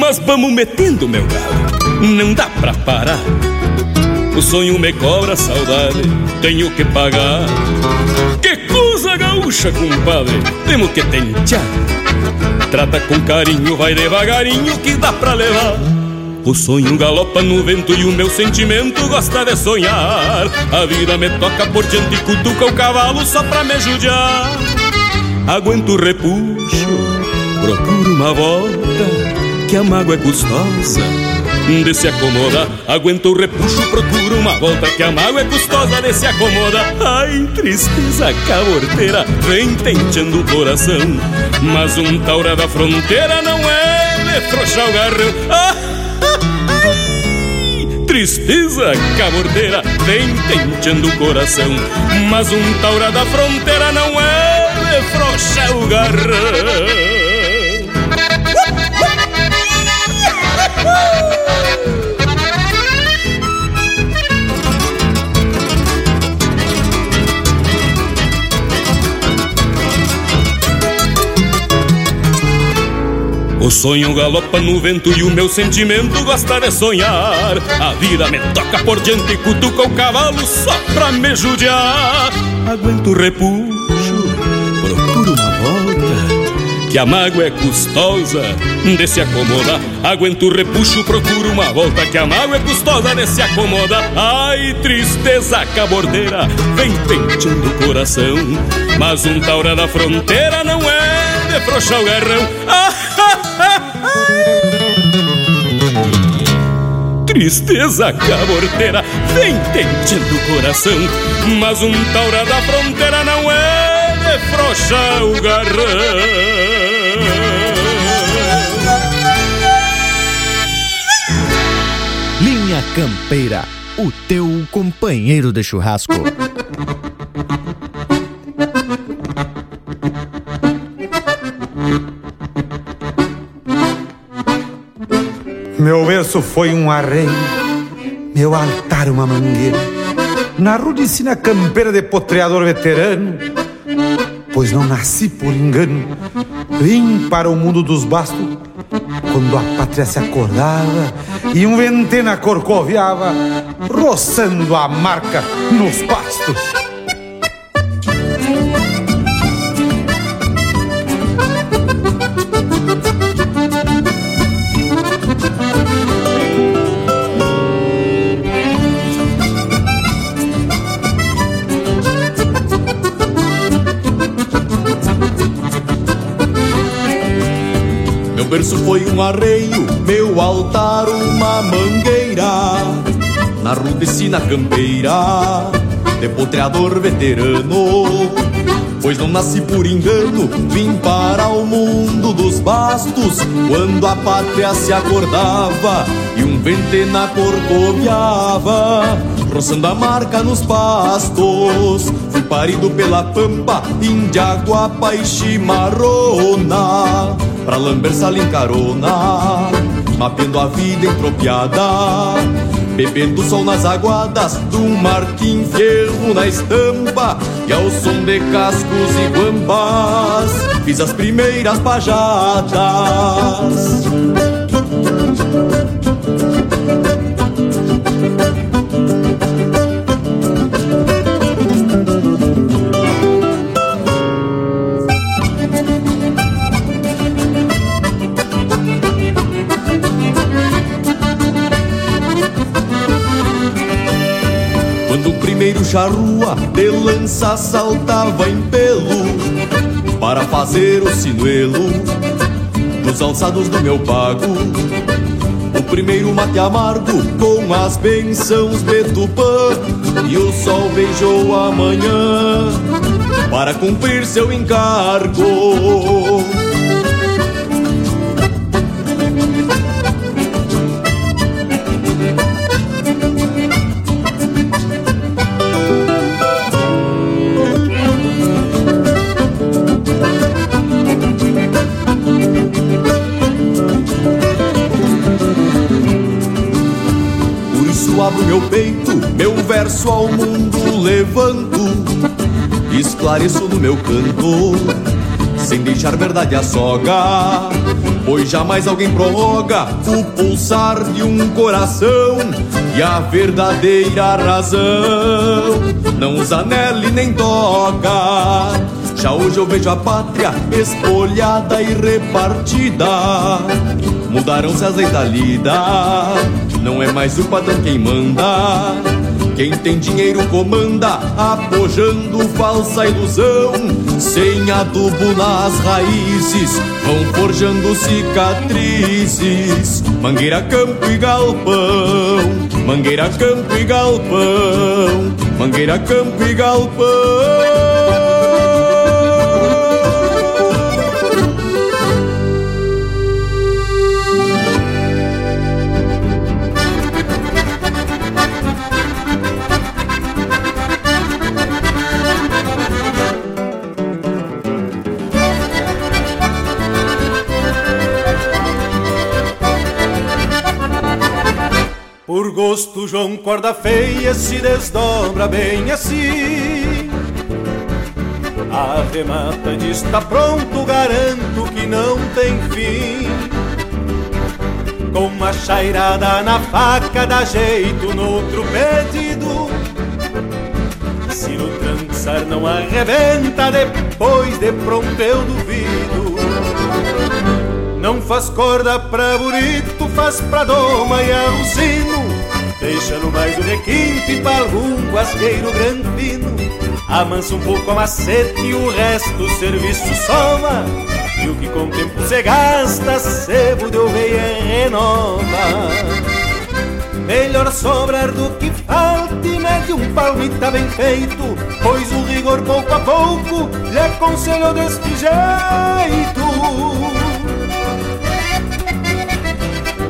Mas vamos metendo, meu galo, não dá pra parar. O sonho me cobra a saudade, tenho que pagar. Que coisa gaúcha, compadre, temos que tentear. Trata com carinho, vai devagarinho, que dá pra levar. O sonho galopa no vento e o meu sentimento gosta de sonhar. A vida me toca por diante e cutuca o cavalo só pra me judiar. Aguento o repuxo, procuro uma volta, que a mágoa é custosa de se acomodar. Aguento o repuxo, procuro uma volta, que a mágoa é custosa de se acomodar. Ai, tristeza caborteira, vem tenteando o coração, mas um taura da fronteira não é de frouxar o garrão. Ai, tristeza caborteira, vem tenteando o coração, mas um taura da fronteira não é de frouxar o garrão. O sonho galopa no vento e o meu sentimento gosta de sonhar. A vida me toca por diante e cutuca o cavalo só pra me judiar. Aguento o repuxo, procuro uma volta, que a mágoa é custosa de se acomodar. Aguento o repuxo, procuro uma volta, que a mágoa é custosa de se acomodar. Ai, tristeza cabordeira, vem penteando o coração, mas um taura da fronteira não é de frouxar o garrão. Ah, ah, ah, ai. Tristeza cabordeira, vem penteando o coração, mas um taura da fronteira não é de frouxar o garrão. Linha Campeira, o teu companheiro de churrasco. Meu berço foi um arreio, meu altar uma mangueira, na rudicina campeira de potreador veterano. Pois não nasci por engano, vim para o mundo dos bastos quando a pátria se acordava e um ventena corcoviava, roçando a marca nos pastos. Meu berço foi um arreio, meu altar uma mangueira, na rudicina campeira de potreador veterano. Pois não nasci por engano, vim para o mundo dos bastos quando a pátria se acordava e um ventena corcoviava, roçando a marca nos pastos. Fui parido pela pampa, índia, guapa e chimarrona, pra lamber salim carona, mapeando a vida entropiada, bebendo sol nas aguadas do marquim ferro na estampa e ao som de cascos e guambás fiz as primeiras pajadas. Charrua de lança saltava em pelo para fazer o sinuelo nos alçados do meu pago. O primeiro mate amargo com as bençãos de Tupã e o sol beijou a manhã para cumprir seu encargo. Abro meu peito, meu verso ao mundo levanto, esclareço no meu canto, sem deixar verdade a soga, pois jamais alguém prorroga o pulsar de um coração e a verdadeira razão não usa nele nem toca. Já hoje eu vejo a pátria espolhada e repartida, mudaram-se as leis da lida. Não é mais o patrão quem manda, quem tem dinheiro comanda, apojando falsa ilusão. Sem adubo nas raízes, vão forjando cicatrizes. Mangueira, campo e galpão, mangueira, campo e galpão, mangueira, campo e galpão. Por gosto, João Corda Feia se desdobra bem assim. Arremata e diz: tá pronto, garanto que não tem fim. com uma chairada na faca, dá jeito no outro pedido. Se no trançar não arrebenta, depois de pronto eu duvido. Não faz corda pra burito, faz pra doma e alzino, deixando mais o requinte e pra algum guasqueiro granfino. Amansa um pouco a macete e o resto o serviço soma, e o que com o tempo se gasta, sebo de oveia renova. Melhor sobrar do que falta e mete um palmita bem feito, pois o rigor pouco a pouco lhe aconselhou deste jeito.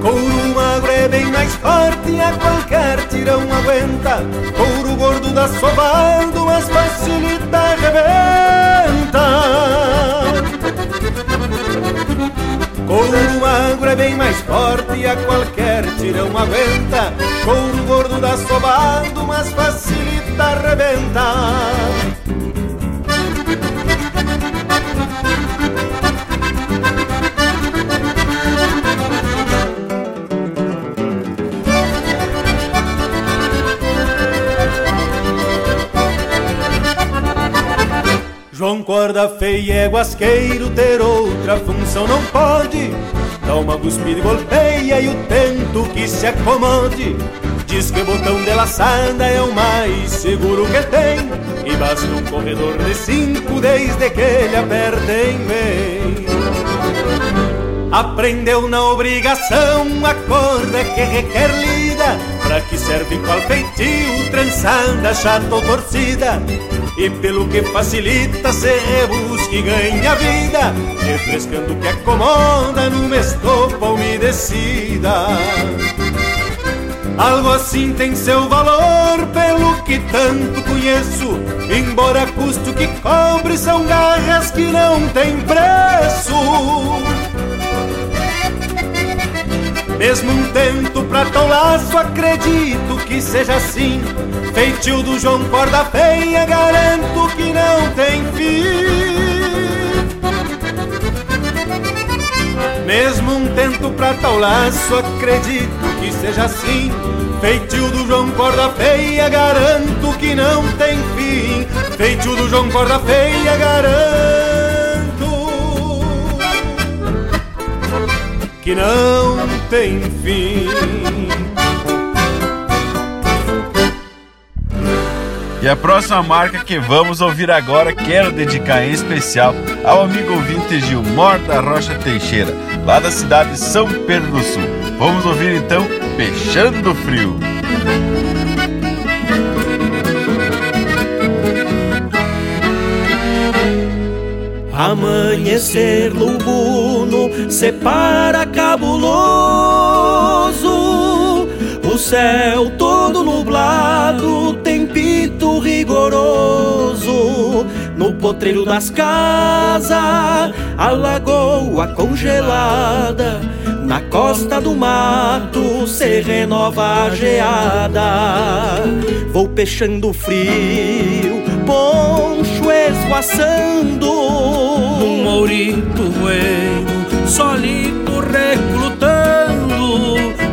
Couro magro é bem mais forte, a qualquer tirão aguenta. Couro gordo dá sovando, mas facilita, arrebenta. Couro magro é bem mais forte, a qualquer tirão aguenta. Couro gordo dá sovando, mas facilita, arrebenta. João Corda Feia é guasqueiro, ter outra função não pode. Dá uma cuspida e golpeia e o tento que se acomode. Diz que botão de laçada é o mais seguro que tem, e basta um corredor de cinco desde que ele apertem bem. Aprendeu na obrigação a corda que requer lida, pra que serve qual feitio, trançada, chata ou torcida. E pelo que facilita, se rebusca e ganha vida, refrescando o que acomoda numa estopa umedecida. Algo assim tem seu valor, pelo que tanto conheço, embora custe o que cobre, são garras que não tem preço. Mesmo um tento pra tão laço, acredito que seja assim. Feitio do João Corda Feia, garanto que não tem fim. Mesmo um tento pra tão laço, acredito que seja assim. Feitio do João Corda Feia, garanto que não tem fim. Feitio do João Corda Feia, garanto que não tem fim. E a próxima marca que vamos ouvir agora, quero dedicar em especial ao amigo ouvinte Gilmor da Rocha Teixeira, lá da cidade de São Pedro do Sul. Vamos ouvir então Fechando o Frio. Amanhecer lubuno, separa cabuloso, o céu todo nublado, tem pinto rigoroso. No potreiro das casas, a lagoa congelada, na costa do mato se renova a geada. Vou pechando frio, poncho esvoaçando, um mourito ruendo, solito recrutando.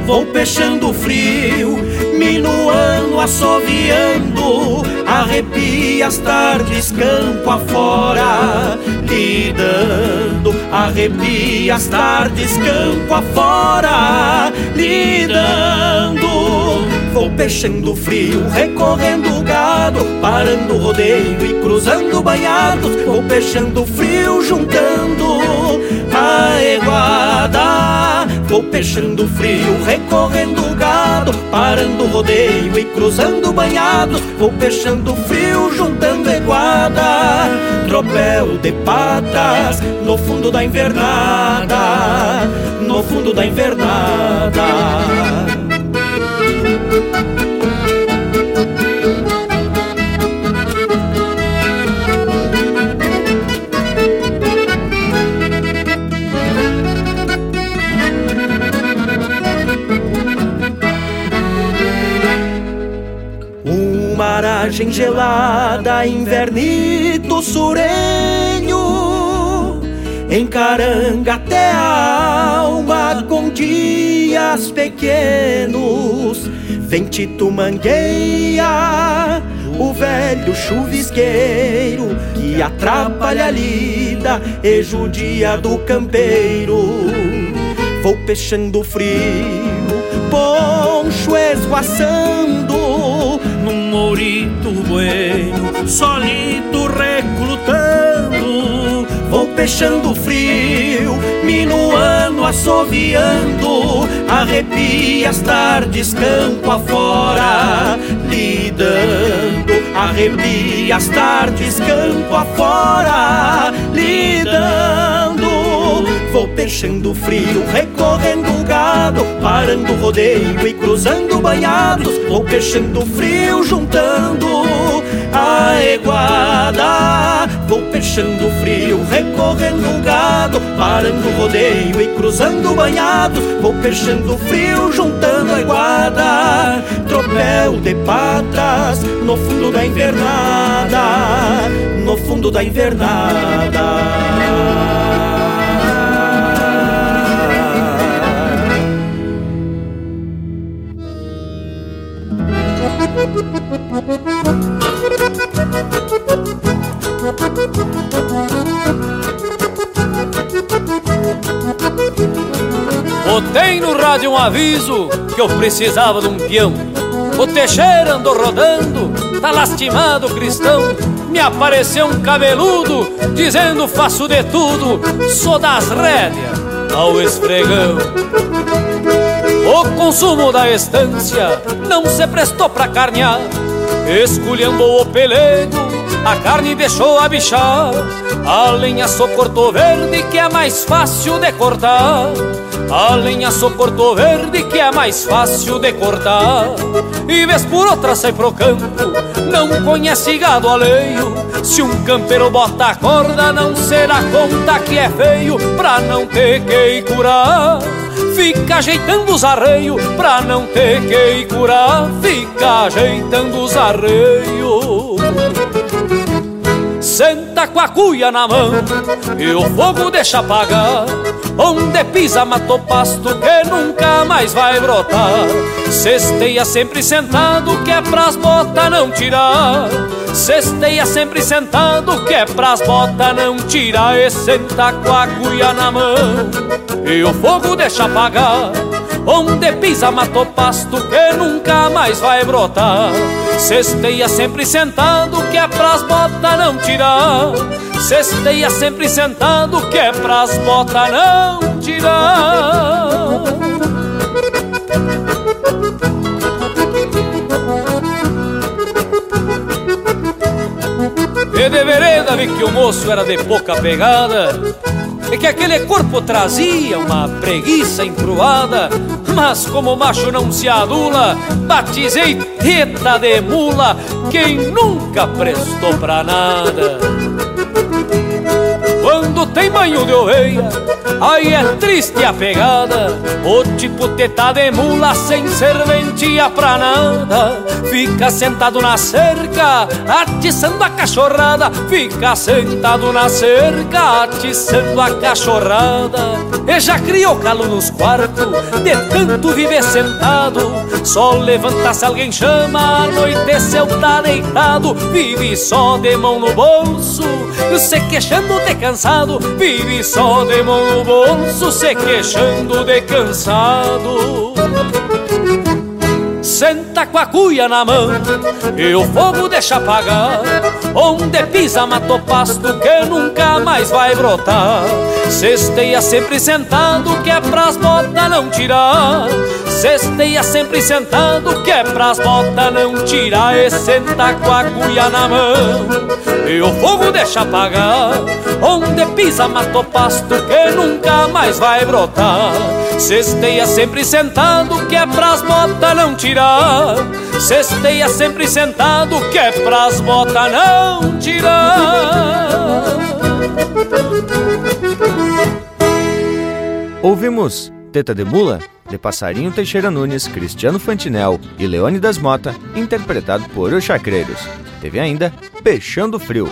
Vou pechando frio, minuano assoviando, arrepia as tardes campo afora, lidando. Arrepia as tardes campo afora, lidando. Vou pechando frio, recorrendo o gado, parando o rodeio e cruzando banhados. Vou pechando frio, juntando a eguada. Vou pechando frio, recorrendo o gado, parando o rodeio e cruzando banhados. Vou pechando frio, juntando eguada, tropel de patas no fundo da invernada, no fundo da invernada. Uma maragem gelada, invernito surenho, encaranga até a alma com dia dias pequenos, vem Tito Mangueira, o velho chuvisqueiro, que atrapalha a lida e judia do campeiro. Vou pechando frio, poncho esguaçando, num morito bueno, solito recrutando. Vou pechando frio, minuano assoviando, arrepia as tardes campo afora, lidando. Arrepia as tardes campo afora, lidando. Vou pechando frio, recorrendo o gado, parando o rodeio e cruzando banhados. Vou pechando frio, juntando a eguada. Vou pechando frio, recorrendo o gado, parando o rodeio e cruzando banhados. Vou pechando frio, juntando a eguada. Tropel de patas no fundo da invernada, no fundo da invernada. Botei no rádio um aviso que eu precisava de um peão. O Teixeira andou rodando, tá lastimado o cristão. Me apareceu um cabeludo dizendo faço de tudo, sou das rédeas ao esfregão. O consumo da estância não se prestou pra carnear, esculhambou o pelego, a carne deixou a bichar. A lenha só cortou verde que é mais fácil de cortar. A lenha só cortou verde que é mais fácil de cortar. E vez por outra sai pro campo, não conhece gado alheio. Se um campeiro bota a corda, não será conta que é feio. Pra não ter que ir curar, fica ajeitando os arreios. Pra não ter que ir curar, fica ajeitando os arreios. Senta com a cuia na mão e o fogo deixa apagar. Onde pisa matou pasto que nunca mais vai brotar. Cesteia sempre sentado que é pras botas não tirar. Cesteia sempre sentado que é pras botas não tirar. E senta com a cuia na mão e o fogo deixa apagar. Onde pisa matou pasto que nunca mais vai brotar. Cesteia sempre sentado que é pras botas não tirar. Cesteia sempre sentado que é pras botas não tirar. E de vereda vi que o moço era de pouca pegada, e que aquele corpo trazia uma preguiça encruada. Mas como o macho não se adula, batizei teta de mula, quem nunca prestou pra nada. Quando tem banho de oveia, aí é triste a pegada. O tipo teta de mula sem serventia pra nada. Fica sentado na cerca, atiçando a cachorrada. Fica sentado na cerca, atiçando a cachorrada. E já criou calo nos quartos, de tanto viver sentado. Só levanta se alguém chama, anoiteceu, tá deitado. Vive só de mão no bolso, se queixando de cansado. Vive só de mão no bolso, se queixando de cansado. Senta com a cuia na mão e o fogo deixa apagar. Onde pisa matou pasto que nunca mais vai brotar. Cesteia sempre sentado que é pras botas não tirar. Cesteia sempre sentado que é pras botas não tirar. E senta com a cuia na mão e o fogo deixa apagar. Onde pisa matou pasto que nunca mais vai brotar. Cesteia sempre sentado que é pras botas não tirar. Cesteia sempre sentado que é pras botas não tirar. Ouvimos Teta de Mula, de Passarinho Teixeira Nunes, Cristiano Fantinel e Leônidas Mota, interpretado por Os Chacreiros. Teve ainda Pechando Frio,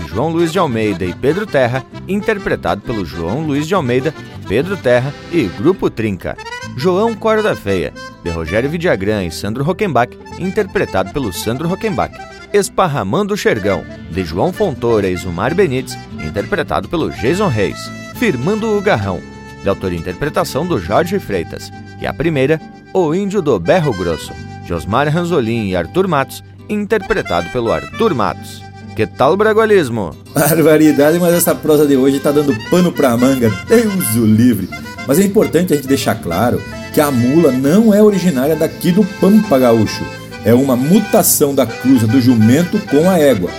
de João Luiz de Almeida e Pedro Terra, interpretado pelo João Luiz de Almeida, Pedro Terra e Grupo Trinca. João Corda Feia, de Rogério Vidagrã e Sandro Hockenbach, interpretado pelo Sandro Hockenbach. Esparramando o Xergão, de João Fontoura e Zumar Benites, interpretado pelo Jason Reis. Firmando o Garrão, de autor e interpretação do Jorge Freitas. E a primeira, O Índio do Berro Grosso, de Osmar Ranzolin e Arthur Matos, interpretado pelo Arthur Matos. Que tal o bragualismo? Barbaridade, mas essa prosa de hoje tá dando pano pra manga, Deus o livre. Mas é importante a gente deixar claro que a mula não é originária daqui do Pampa Gaúcho. É uma mutação da cruza do jumento com a égua,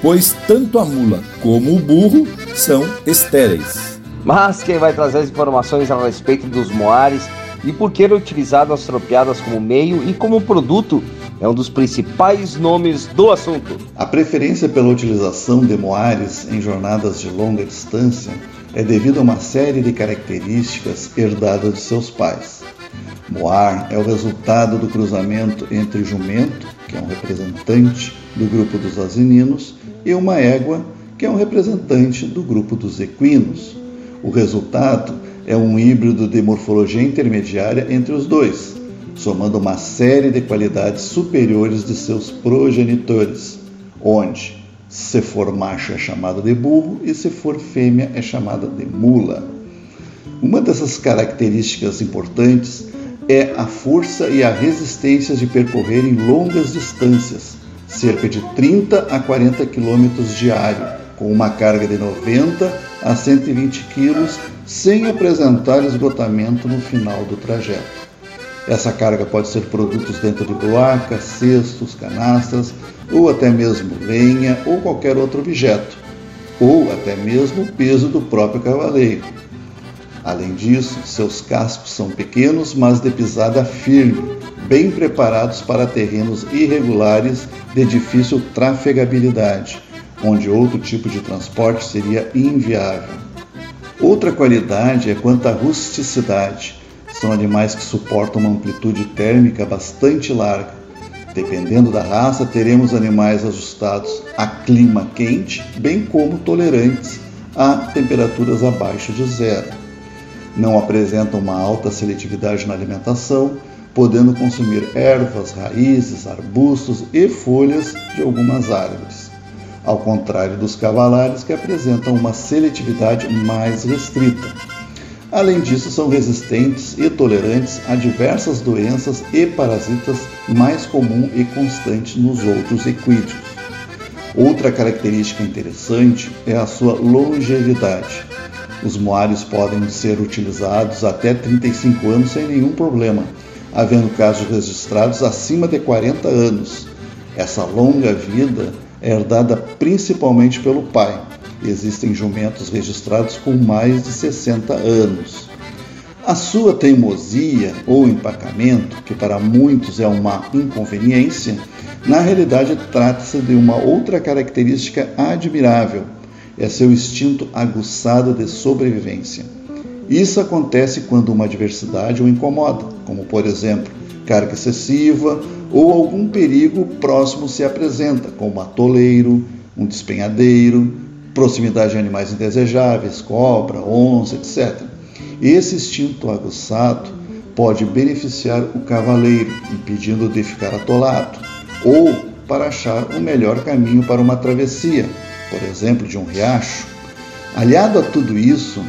pois tanto a mula como o burro são estéreis. Mas quem vai trazer as informações a respeito dos moares e por que era utilizado as tropeadas como meio e como produto é um dos principais nomes do assunto. A preferência pela utilização de moares em jornadas de longa distância é devido a uma série de características herdadas de seus pais. Moar é o resultado do cruzamento entre jumento, que é um representante do grupo dos asininos, e uma égua, que é um representante do grupo dos equinos. O resultado é um híbrido de morfologia intermediária entre os dois, somando uma série de qualidades superiores de seus progenitores, onde, se for macho, é chamado de burro e se for fêmea, é chamada de mula. Uma dessas características importantes é a força e a resistência de percorrerem longas distâncias, cerca de 30 a 40 km diário, com uma carga de 90 a 120 kg, sem apresentar esgotamento no final do trajeto. Essa carga pode ser produtos dentro de buacas, cestos, canastras, ou até mesmo lenha ou qualquer outro objeto, ou até mesmo o peso do próprio cavaleiro. Além disso, seus cascos são pequenos, mas de pisada firme, bem preparados para terrenos irregulares de difícil trafegabilidade, onde outro tipo de transporte seria inviável. Outra qualidade é quanto à rusticidade. São animais que suportam uma amplitude térmica bastante larga. Dependendo da raça, teremos animais ajustados a clima quente, bem como tolerantes a temperaturas abaixo de zero. Não apresentam uma alta seletividade na alimentação, podendo consumir ervas, raízes, arbustos e folhas de algumas árvores, ao contrário dos cavalares, que apresentam uma seletividade mais restrita. Além disso, são resistentes e tolerantes a diversas doenças e parasitas mais comum e constante nos outros equídeos. Outra característica interessante é a sua longevidade. Os moares podem ser utilizados até 35 anos sem nenhum problema, havendo casos registrados acima de 40 anos. Essa longa vida é herdada principalmente pelo pai. Existem jumentos registrados com mais de 60 anos. A sua teimosia ou empacamento, que para muitos é uma inconveniência, na realidade trata-se de uma outra característica admirável. É seu instinto aguçado de sobrevivência. Isso acontece quando uma adversidade o incomoda, como por exemplo, carga excessiva ou algum perigo próximo se apresenta, como atoleiro, um despenhadeiro, proximidade de animais indesejáveis, cobra, onça, etc. Esse instinto aguçado pode beneficiar o cavaleiro, impedindo-o de ficar atolado, ou para achar o melhor caminho para uma travessia, por exemplo, de um riacho. Aliado a tudo isso,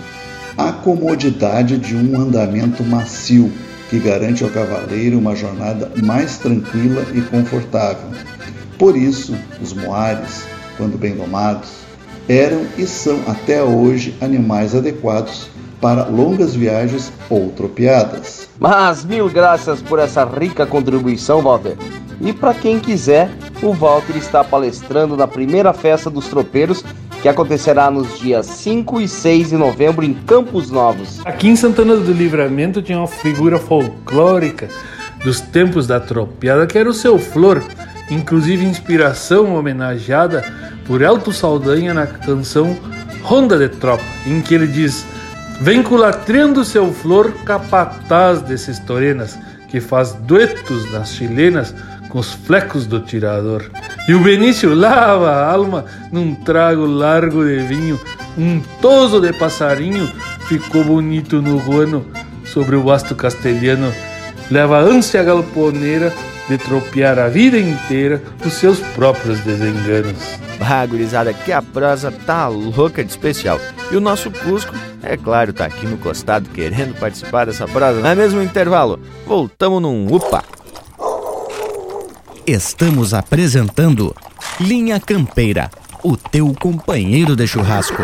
a comodidade de um andamento macio, que garante ao cavaleiro uma jornada mais tranquila e confortável. Por isso, os moares, quando bem domados, eram e são até hoje animais adequados para longas viagens ou tropeadas. Mas mil graças por essa rica contribuição, Walter. E para quem quiser, o Walter está palestrando na primeira festa dos tropeiros, que acontecerá nos dias 5 e 6 de novembro em Campos Novos. Aqui em Santana do Livramento tinha uma figura folclórica dos tempos da tropeada, que era o Seu Flor, inclusive inspiração homenageada por Elton Saldanha na canção Ronda de Tropa, em que ele diz: "Vem culatreando Seu Flor, capataz desses torenas, que faz duetos nas chilenas com os flecos do tirador. E o Benício lava a alma num trago largo de vinho. Um toso de passarinho ficou bonito no guano sobre o vasto castelhano. Leva a ânsia galponeira de tropear a vida inteira os seus próprios desenganos. Ah, gurizada, que a prosa tá louca de especial. E o nosso Cusco, é claro, tá aqui no costado querendo participar dessa prosa. Não é mesmo o intervalo? Voltamos num upa. Estamos apresentando Linha Campeira, o teu companheiro de churrasco.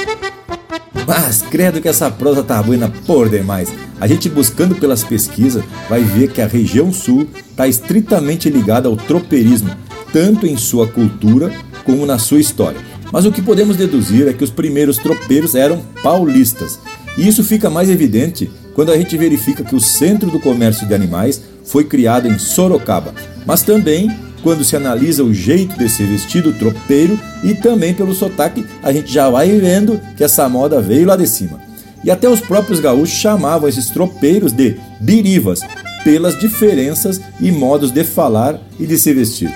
Mas credo que essa prosa tá buena por demais. A gente, buscando pelas pesquisas, vai ver que a região sul tá estritamente ligada ao tropeirismo, tanto em sua cultura como na sua história. Mas o que podemos deduzir é que os primeiros tropeiros eram paulistas. E isso fica mais evidente quando a gente verifica que o centro do comércio de animais foi criado em Sorocaba, mas também quando se analisa o jeito de ser vestido tropeiro e também pelo sotaque, a gente já vai vendo que essa moda veio lá de cima. E até os próprios gaúchos chamavam esses tropeiros de birivas, pelas diferenças e modos de falar e de se vestir.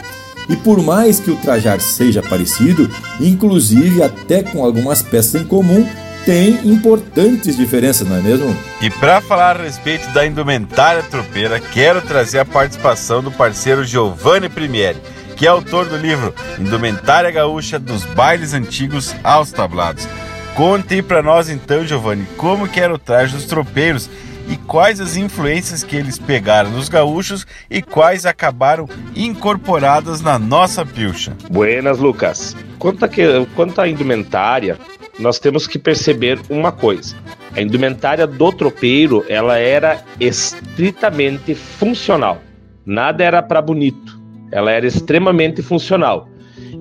E por mais que o trajar seja parecido, inclusive até com algumas peças em comum, tem importantes diferenças, não é mesmo? E para falar a respeito da indumentária tropeira, quero trazer a participação do parceiro Giovanni Primieri, que é autor do livro Indumentária Gaúcha, dos bailes antigos aos tablados. Conte aí para nós então, Giovanni, como que era o traje dos tropeiros e quais as influências que eles pegaram nos gaúchos e quais acabaram incorporadas na nossa pilcha. Buenas, Lucas. Quanto à indumentária, nós temos que perceber uma coisa. A indumentária do tropeiro, ela era estritamente funcional. Nada era para bonito. Ela era extremamente funcional.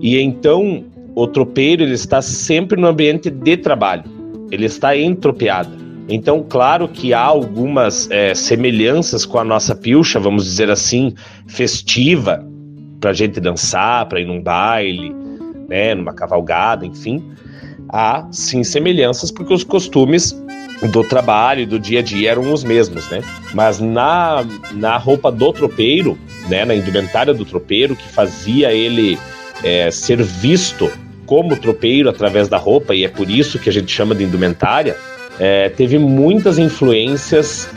E então, o tropeiro, ele está sempre no ambiente de trabalho. Ele está entropeado. Então, claro que há algumas semelhanças com a nossa pilcha, vamos dizer assim, festiva, para a gente dançar, para ir num baile, né, numa cavalgada, enfim. Há, sim, semelhanças, porque os costumes do trabalho e do dia a dia eram os mesmos, né? Mas na roupa do tropeiro, né, na indumentária do tropeiro, que fazia ele ser visto como tropeiro através da roupa, e é por isso que a gente chama de indumentária, teve muitas influências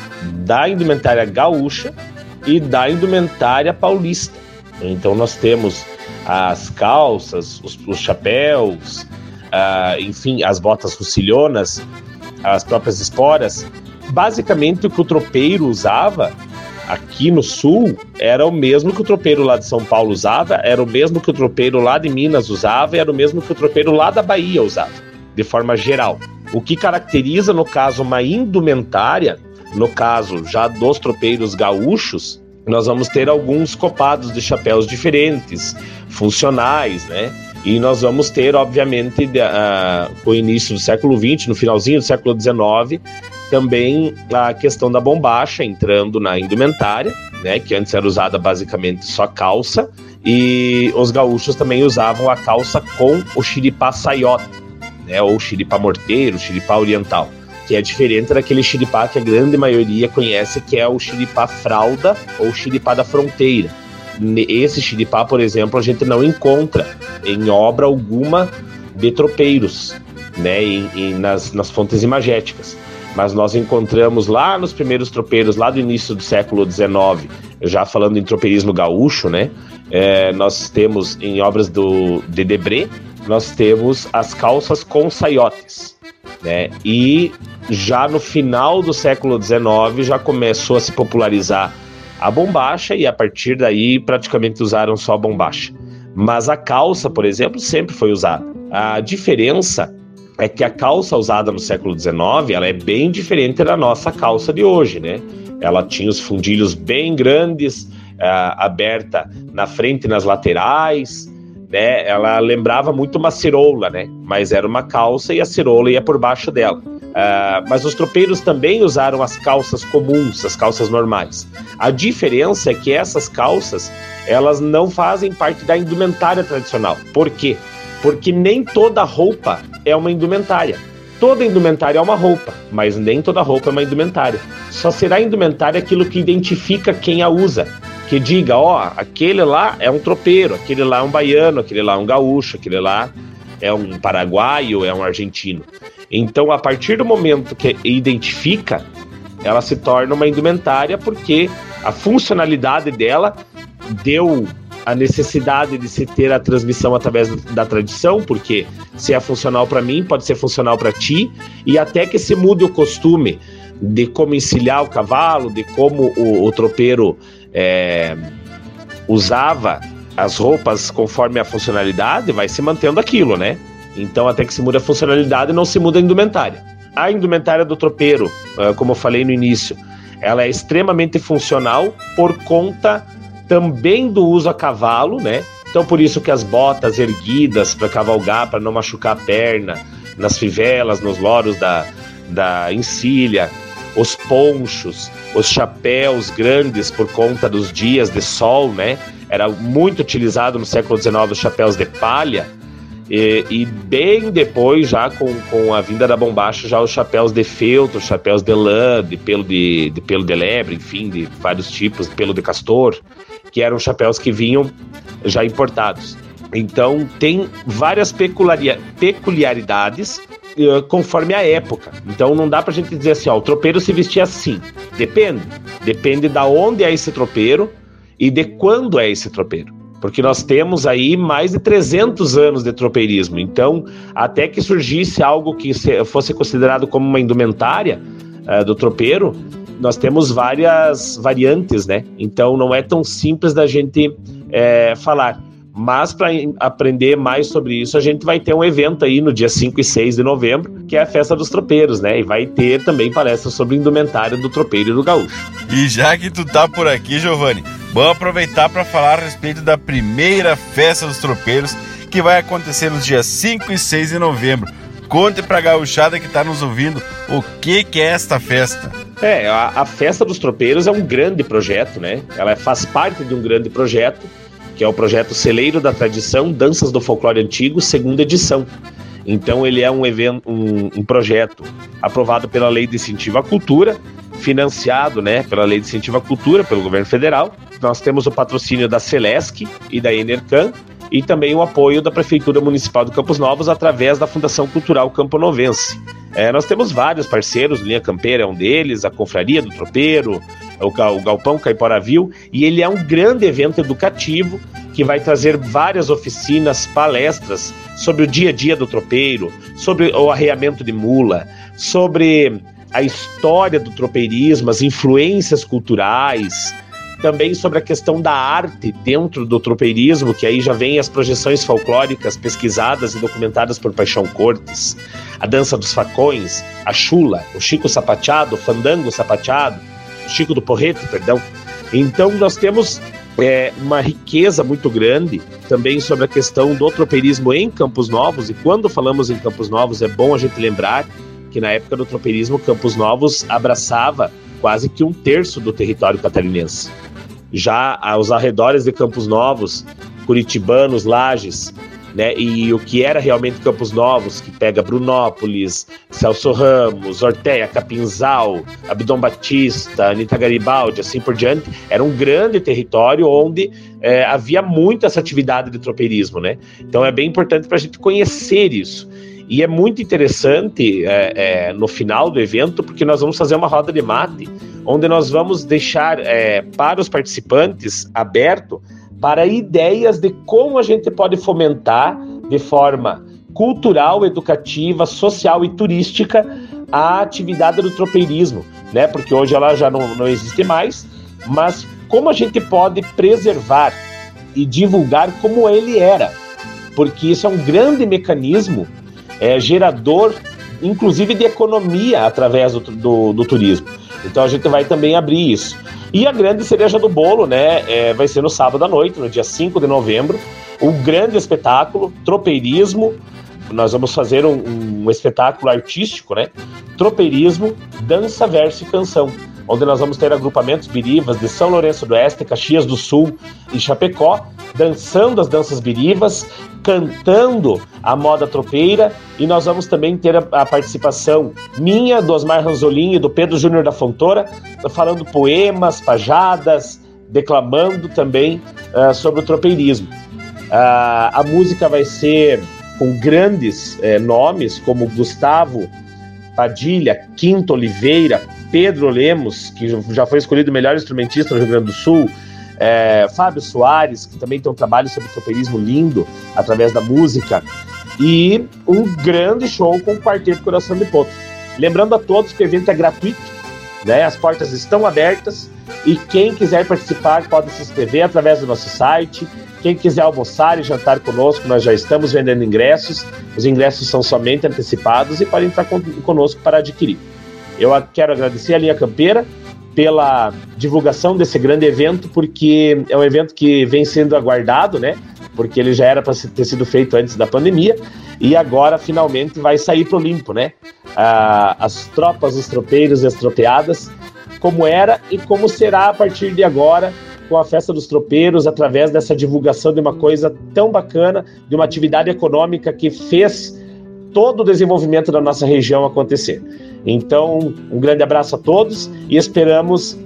da indumentária gaúcha e da indumentária paulista. Então nós temos as calças, os chapéus, enfim, as botas russilhonas, as próprias esporas. Basicamente o que o tropeiro usava aqui no sul era o mesmo que o tropeiro lá de São Paulo usava, era o mesmo que o tropeiro lá de Minas usava, era o mesmo que o tropeiro lá da Bahia usava, de forma geral. O que caracteriza, no caso, uma indumentária, no caso já dos tropeiros gaúchos, nós vamos ter alguns copados de chapéus diferentes, funcionais, né? E nós vamos ter, obviamente, com o início do século XX, no finalzinho do século XIX, também a questão da bombacha entrando na indumentária, né, que antes era usada basicamente só calça, e os gaúchos também usavam a calça com o xiripá saiota, né, ou xiripá morteiro, xiripá oriental, que é diferente daquele xiripá que a grande maioria conhece, que é o xiripá fralda ou xiripá da fronteira. Esse xiripá, por exemplo, a gente não encontra em obra alguma de tropeiros, né, nas fontes imagéticas. Mas nós encontramos lá nos primeiros tropeiros, lá do início do século XIX, já falando em tropeirismo gaúcho, né, nós temos em obras de Debré, nós temos as calças com saiotes, né, e já no final do século XIX já começou a se popularizar a bombacha, e a partir daí praticamente usaram só a bombacha. Mas a calça, por exemplo, sempre foi usada. A diferença é que a calça usada no século XIX, ela é bem diferente da nossa calça de hoje, né? Ela tinha os fundilhos bem grandes, aberta na frente e nas laterais, né? Ela lembrava muito uma ciroula, né? Mas era uma calça e a ciroula ia por baixo dela. Mas os tropeiros também usaram as calças comuns, as calças normais. A diferença é que essas calças, elas não fazem parte da indumentária tradicional. Por quê? Porque nem toda roupa é uma indumentária. Toda indumentária é uma roupa, mas nem toda roupa é uma indumentária. Só será indumentária aquilo que identifica quem a usa. Que diga, ó, aquele lá é um tropeiro, aquele lá é um baiano, aquele lá é um gaúcho, aquele lá é um paraguaio, é um argentino. Então, a partir do momento que identifica, ela se torna uma indumentária porque a funcionalidade dela deu a necessidade de se ter a transmissão através da tradição, porque se é funcional para mim, pode ser funcional para ti, e até que se mude o costume de como encilhar o cavalo, de como o tropeiro usava as roupas conforme a funcionalidade, vai se mantendo aquilo, né? Então, até que se muda a funcionalidade, não se muda a indumentária. A indumentária do tropeiro, como eu falei no início, ela é extremamente funcional por conta também do uso a cavalo, né? Então, por isso que as botas erguidas para cavalgar, para não machucar a perna, nas fivelas, nos loros da encilha, os ponchos, os chapéus grandes por conta dos dias de sol, né? Era muito utilizado no século XIX os chapéus de palha, e bem depois, já com a vinda da bombacha, já os chapéus de feltro, chapéus de lã, de pelo de lebre, enfim, de vários tipos, de pelo de castor, que eram chapéus que vinham já importados. Então tem várias peculiaridades conforme a época. Então não dá pra gente dizer assim, ó, o tropeiro se vestia assim. Depende da onde é esse tropeiro e de quando é esse tropeiro. Porque nós temos aí mais de 300 anos de tropeirismo. Então, até que surgisse algo que fosse considerado como uma indumentária do tropeiro, nós temos várias variantes, né? Então, não é tão simples da gente falar. Mas, para aprender mais sobre isso, a gente vai ter um evento aí no dia 5 e 6 de novembro, que é a Festa dos Tropeiros, né? E vai ter também palestras sobre indumentária do tropeiro e do gaúcho. E já que tu tá por aqui, Giovanni, vamos aproveitar para falar a respeito da primeira Festa dos Tropeiros, que vai acontecer nos dias 5 e 6 de novembro. Conte para a gauchada que está nos ouvindo o que é esta festa. A Festa dos Tropeiros é um grande projeto, né? Ela faz parte de um grande projeto, que é o projeto Celeiro da Tradição, Danças do Folclore Antigo, segunda edição. Então ele é um evento, um projeto aprovado pela Lei de Incentivo à Cultura, financiado, né, pela Lei de Incentivo à Cultura, pelo governo federal. Nós temos o patrocínio da Celesc e da Enercan e também o apoio da Prefeitura Municipal de Campos Novos através da Fundação Cultural Camponovense. Nós temos vários parceiros, Linha Campeira é um deles, a Confraria do Tropeiro, o Galpão Caiporavil, e ele é um grande evento educativo que vai trazer várias oficinas, palestras sobre o dia a dia do tropeiro, sobre o arreamento de mula, sobre a história do tropeirismo, as influências culturais, também sobre a questão da arte dentro do tropeirismo, que aí já vem as projeções folclóricas pesquisadas e documentadas por Paixão Cortes, a dança dos facões, a chula, o Chico sapateado, o fandango sapateado, o Chico do Porreto, perdão. Então nós temos uma riqueza muito grande também sobre a questão do tropeirismo em Campos Novos, e quando falamos em Campos Novos é bom a gente lembrar que na época do tropeirismo Campos Novos abraçava quase que um terço do território catarinense. Já aos arredores de Campos Novos, curitibanos, Lages, né, e o que era realmente Campos Novos, que pega Brunópolis, Celso Ramos, Orteia, Capinzal, Abdom Batista, Anitta Garibaldi, assim por diante, era um grande território onde havia muito essa atividade de tropeirismo, né? Então é bem importante para a gente conhecer isso. E é muito interessante no final do evento, porque nós vamos fazer uma roda de mate, onde nós vamos deixar para os participantes aberto para ideias de como a gente pode fomentar de forma cultural, educativa, social e turística a atividade do tropeirismo, né? Porque hoje ela já não existe mais, mas como a gente pode preservar e divulgar como ele era, porque isso é um grande mecanismo gerador, inclusive de economia através do turismo. Então a gente vai também abrir isso. E a grande cereja do bolo, né, vai ser no sábado à noite, no dia 5 de novembro, o grande espetáculo, tropeirismo. Nós vamos fazer um espetáculo artístico, né? Tropeirismo, dança, verso e canção, onde nós vamos ter agrupamentos birivas de São Lourenço do Oeste, Caxias do Sul e Chapecó, dançando as danças birivas, cantando a moda tropeira, e nós vamos também ter a participação minha, do Osmar Ranzolin e do Pedro Júnior da Fontoura, falando poemas, pajadas, declamando também sobre o tropeirismo. A música vai ser com grandes nomes como Gustavo Padilha, Quinto Oliveira, Pedro Lemos, que já foi escolhido o melhor instrumentista no Rio Grande do Sul, Fábio Soares, que também tem um trabalho sobre tropeirismo lindo através da música, e um grande show com o Quarteto Coração de Potro. Lembrando a todos que o evento é gratuito, né? As portas estão abertas, e quem quiser participar pode se inscrever através do nosso site. Quem quiser almoçar e jantar conosco, nós já estamos vendendo ingressos. Os ingressos são somente antecipados e podem entrar conosco para adquirir. Eu quero agradecer a Linha Campeira pela divulgação desse grande evento, porque é um evento que vem sendo aguardado, né? Porque ele já era para ter sido feito antes da pandemia, e agora finalmente vai sair para o limpo, né? As tropas, os tropeiros e as tropeadas, como era e como será a partir de agora, com a Festa dos Tropeiros, através dessa divulgação de uma coisa tão bacana, de uma atividade econômica que fez todo o desenvolvimento da nossa região acontecer. Então, um grande abraço a todos e esperamos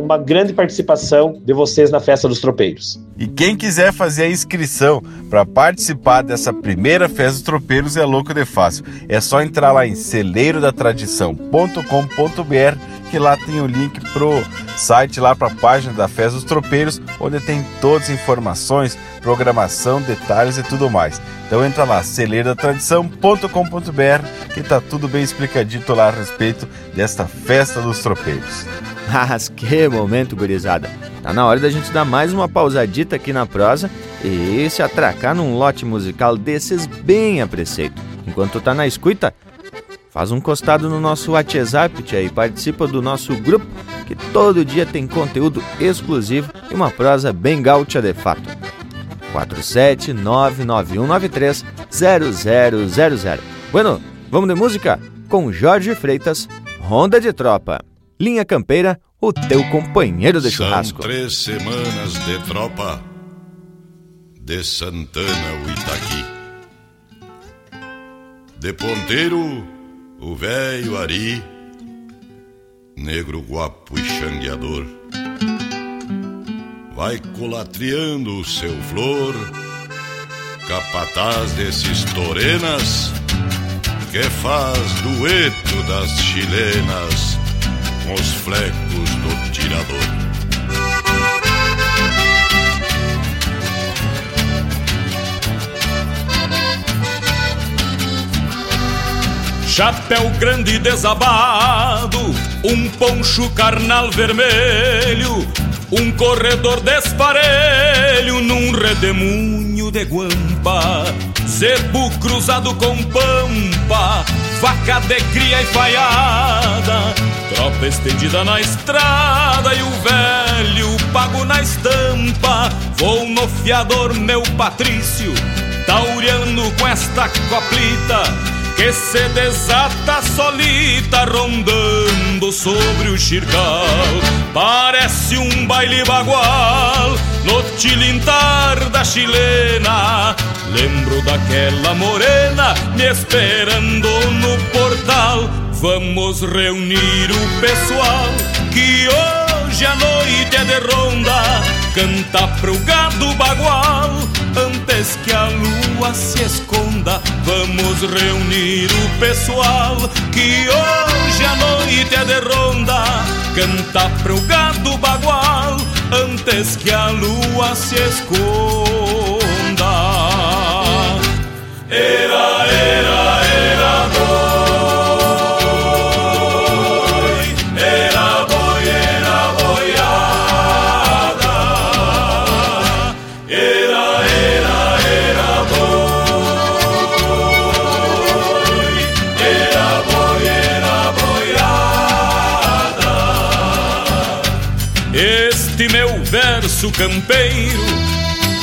uma grande participação de vocês na Festa dos Tropeiros. E quem quiser fazer a inscrição para participar dessa primeira Festa dos Tropeiros é louco de fácil. É só entrar lá em celeirodatradição.com.br, que lá tem o link pro site, lá para a página da Festa dos Tropeiros, onde tem todas as informações, programação, detalhes e tudo mais. Então entra lá, celeirodatradição.com.br, que tá tudo bem explicadito lá a respeito desta Festa dos Tropeiros. Mas que momento, gurizada! Tá na hora da gente dar mais uma pausadita aqui na prosa e se atracar num lote musical desses bem a preceito. Enquanto tá na escuta, faz um costado no nosso WhatsApp, tia, e participa do nosso grupo, que todo dia tem conteúdo exclusivo e uma prosa bem gaúcha de fato. 47991930000. Bueno, vamos de música? Com Jorge Freitas, Ronda de Tropa. Linha Campeira, o teu companheiro de churrasco. São 3 semanas de tropa, de Santana ao Itaqui. De ponteiro, o velho Ari, negro guapo e xangueador, vai colatriando o seu flor, capataz desses torenas, que faz dueto das chilenas com os flecos do tirador. Chapéu grande desabado, um poncho carnal vermelho, um corredor desparelho num redemoinho de guampa, zebu cruzado com pampa, faca de cria enfaiada, tropa estendida na estrada e o velho pago na estampa. Vou no fiador, meu Patrício, taureando com esta coplita, que se desata solita rondando sobre o xircal. Parece um baile bagual no tilintar da chilena. Lembro daquela morena me esperando no portal. Vamos reunir o pessoal que hoje à noite é de ronda, canta pro gado bagual antes que a lua se esconda. Vamos reunir o pessoal que hoje a noite é de ronda, canta pro gado bagual antes que a lua se esconda. Era, era, era dor. E meu verso campeiro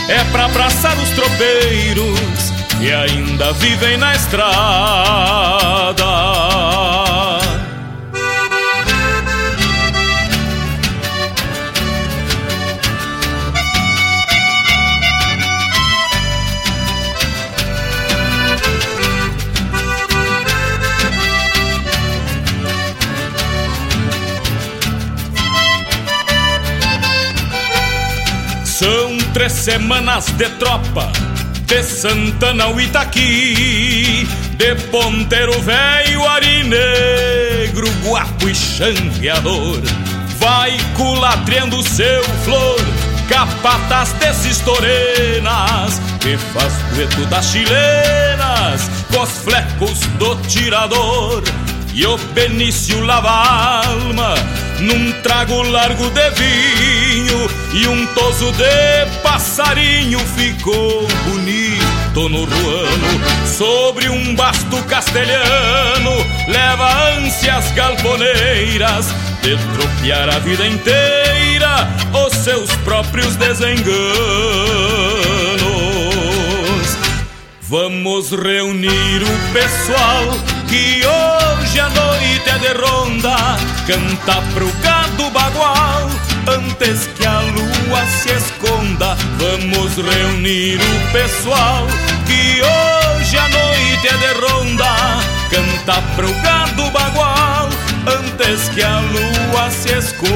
é pra abraçar os tropeiros que ainda vivem na estrada. São 3 semanas de tropa, de Santana ao Itaqui, de ponteiro velho, arinegro, guapo e xangueador. Vai culatreando seu flor, capataz desses torenas, que faz dueto das chilenas, com os flecos do tirador. E o Benício lava a alma num trago largo de vinho, e um toso de passarinho ficou bonito no ruano. Sobre um basto castelhano leva ânsias galponeiras de tropear a vida inteira os seus próprios desenganos. Vamos reunir o pessoal que hoje a noite é de ronda, canta pro gado bagual antes que a lua se esconda. Vamos reunir o pessoal que hoje a noite é de ronda, canta pro gado bagual antes que a lua se esconda.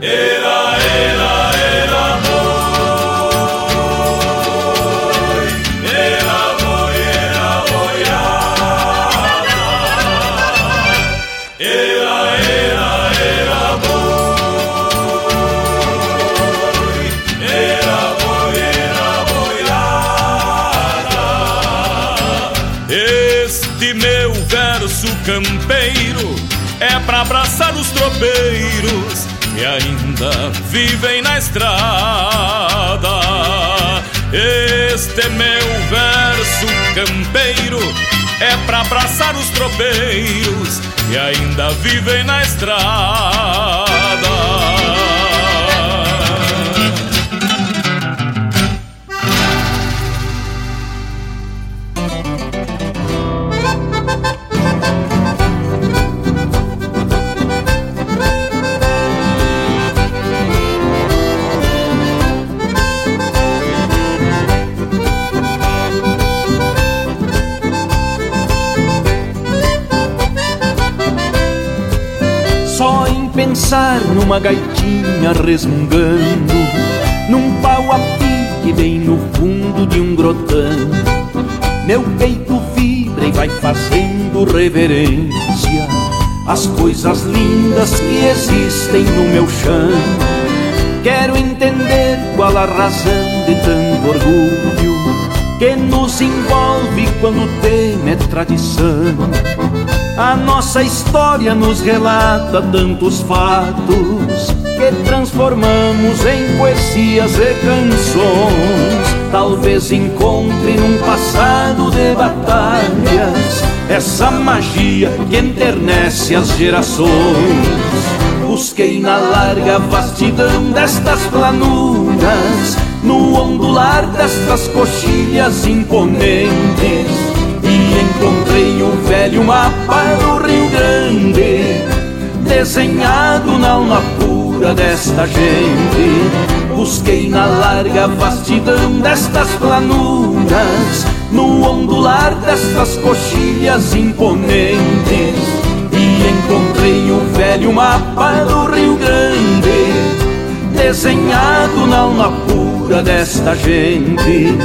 Era, era, era amor. Campeiro é pra abraçar os tropeiros que ainda vivem na estrada. Este é meu verso campeiro, é pra abraçar os tropeiros que ainda vivem na estrada. Pensar numa gaitinha resmungando num pau a pique bem no fundo de um grotão, meu peito vibra e vai fazendo reverência às coisas lindas que existem no meu chão. Quero entender qual a razão de tanto orgulho que nos envolve quando o tema é tradição. A nossa história nos relata tantos fatos que transformamos em poesias e canções. Talvez encontre num passado de batalhas essa magia que enternece as gerações. Busquei na larga vastidão destas planuras, no ondular destas coxilhas imponentes, encontrei o velho mapa do Rio Grande, desenhado na alma pura desta gente. Busquei na larga vastidão destas planuras, no ondular destas coxilhas imponentes, e encontrei o velho mapa do Rio Grande, desenhado na alma pura desta gente.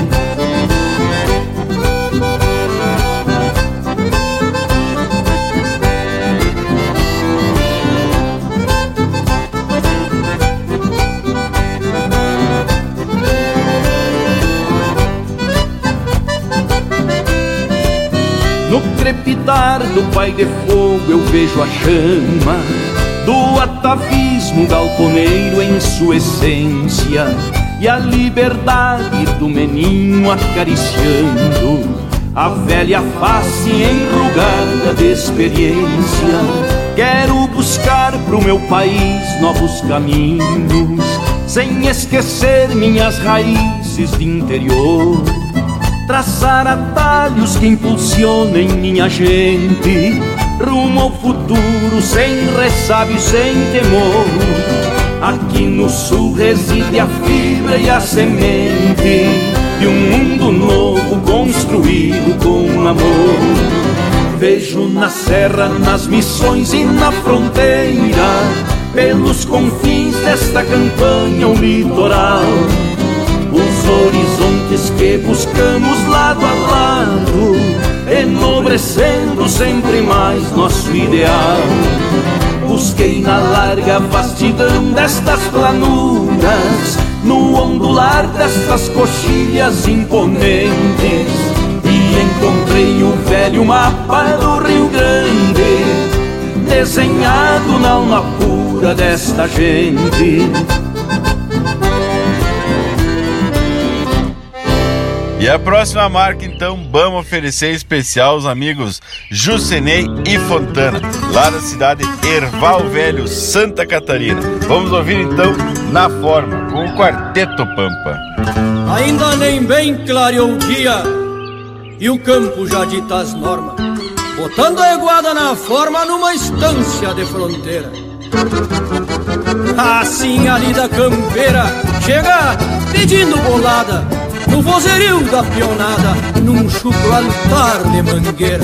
Do pai de fogo eu vejo a chama do atavismo galponeiro em sua essência, e a liberdade do menino acariciando a velha face enrugada de experiência. Quero buscar pro meu país novos caminhos, sem esquecer minhas raízes de interior. Traçar atalhos que impulsionem minha gente rumo ao futuro, sem ressábio, sem temor. Aqui no sul reside a fibra e a semente de um mundo novo construído com amor. Vejo na serra, nas missões e na fronteira, pelos confins desta campanha, o litoral, os horizontes que buscamos lado a lado, enobrecendo sempre mais nosso ideal. Busquei na larga vastidão destas planuras, no ondular destas coxilhas imponentes, e encontrei o velho mapa do Rio Grande, desenhado na alma pura desta gente. E a próxima marca, então, vamos oferecer especial aos amigos Jucenei e Fontana, lá da cidade Erval Velho, Santa Catarina. Vamos ouvir, então, Na Forma, com o Quarteto Pampa. Ainda nem bem clareou o dia e o campo já dita as normas, botando a aguada na forma numa estância de fronteira. Assim ali da campeira chega pedindo bolada, no vozerio da pionada, num chucro altar de mangueira.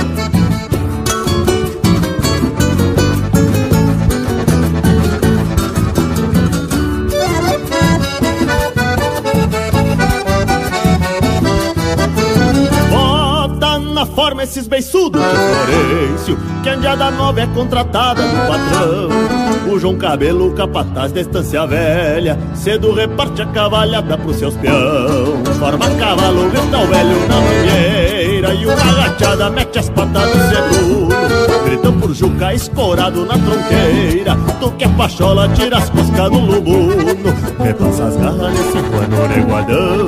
Bota na forma esses beiçudos de Florencio, que a andiada nova é contratada do patrão. O João Cabelo, capataz da estância velha, cedo reparte a cavalhada pros seus peão. Forma cavalo, grita o velho na mangueira, e uma gachada mete as patas do seguro. Gritam por Juca, escorado na tronqueira, tu que é pachola, tira as cuscas do lubuno. Repassa as garras nesse pano de guardão,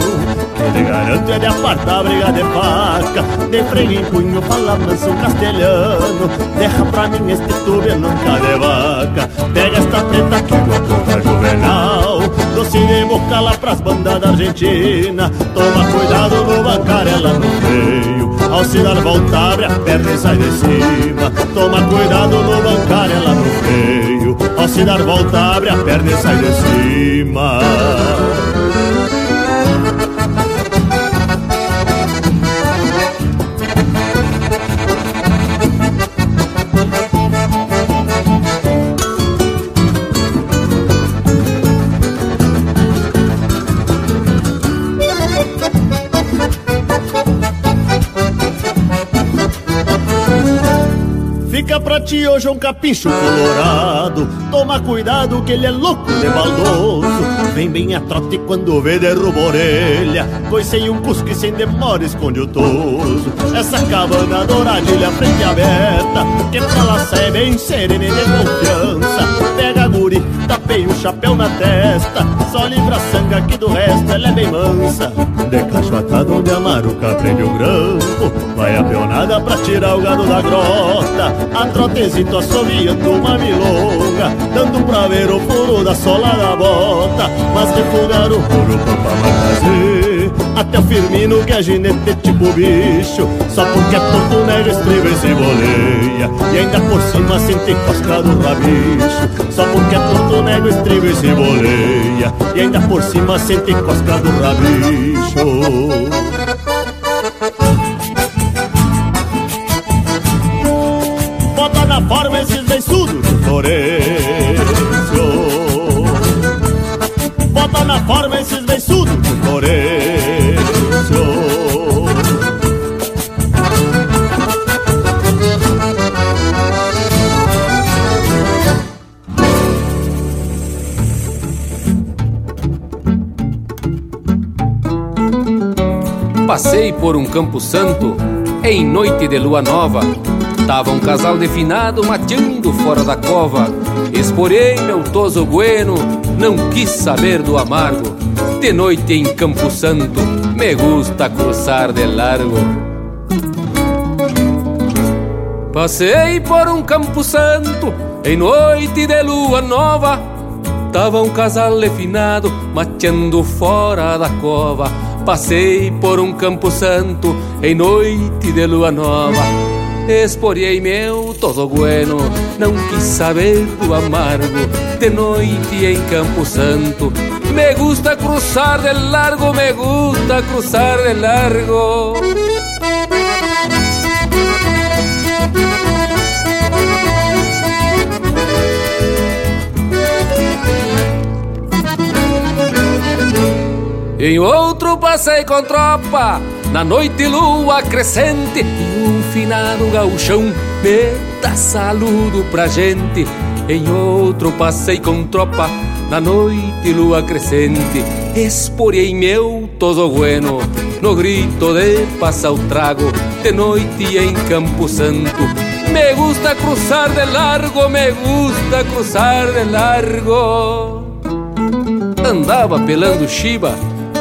que te garante é de apartar a briga de faca. De freio em punho, fala manso castelhano, derra pra mim este tube nunca de vaca. Pega esta teta que eu aponto a juvenal, doce de boca lá pras bandas da Argentina. Toma cuidado no bancarela no freio, ao se dar volta abre a perna e sai de cima. Toma cuidado no bancarela no freio, ao se dar volta abre a perna e sai de cima. Pra ti hoje é um capricho colorado, toma cuidado que ele é louco de baldoso. Vem bem a trote quando vê derruba a orelha, pois sem um cusco e sem demora esconde o toso. Essa cabana douradilha frente aberta, que pra lá sai bem serena e de confiança. Pega a guri, tapei o chapéu na testa, só livra a sanga que do resto ela é bem mansa. De cachoatado onde a maruca prende o grampo, vai a peonada pra tirar o gado da grota. A trotezito assoviando uma milonga, dando pra ver o furo da sola da bota. Mas refugar o furo pampa vai fazer até o Firmino que é ginete tipo bicho, só porque é pouco negro estriba e se boleia, e ainda por cima sente cosca do rabicho. Só porque é pouco negro estriba e se boleia, e ainda por cima sente cosca do rabicho. Na forma esses beiçudos do Florencio, bota na forma esses beiçudos do Florencio. Passei por um campo santo em noite de lua nova, tava um casal definado mateando fora da cova. Esporei meu toso bueno, não quis saber do amargo. De noite em Campo Santo, me gusta cruzar de largo. Passei por um campo santo em noite de lua nova. Tava um casal refinado mateando fora da cova. Passei por um campo santo em noite de lua nova. Esporei meu todo bueno, não quis saber do amargo. De noite em campo santo me gusta cruzar de largo, me gusta cruzar de largo. Em outro passei com tropa, na noite lua crescente, e um finado gauchão meta saludo pra gente. Em outro passei com tropa, na noite lua crescente, esporei meu todo bueno, no grito de passa o trago. De noite em Campo Santo me gusta cruzar de largo, me gusta cruzar de largo. Andava pelando chiba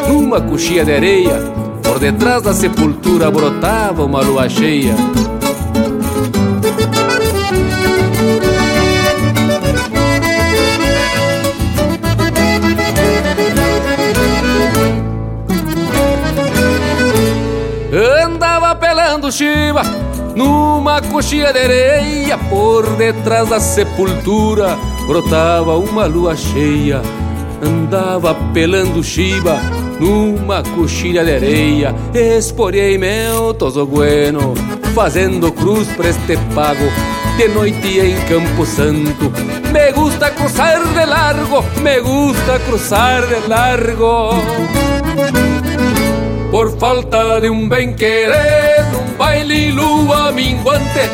numa coxia de areia, por detrás da sepultura brotava uma lua cheia. Andava pelando chiva numa coxia de areia, por detrás da sepultura brotava uma lua cheia. Andava pelando chiva numa coxilha de areia, esporei meu toso bueno, fazendo cruz pra este pago. De noite em Campo Santo me gusta cruzar de largo, me gusta cruzar de largo. Por falta de um bem querer, um baile lua minguante,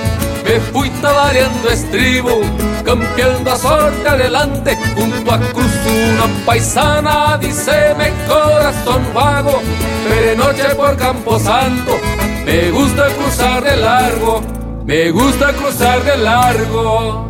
me fui talareando estribo, campeando a sorte adelante. Junto a cruz una paisana, diceme corazón vago, pero noche por Camposanto me gusta cruzar de largo, me gusta cruzar de largo.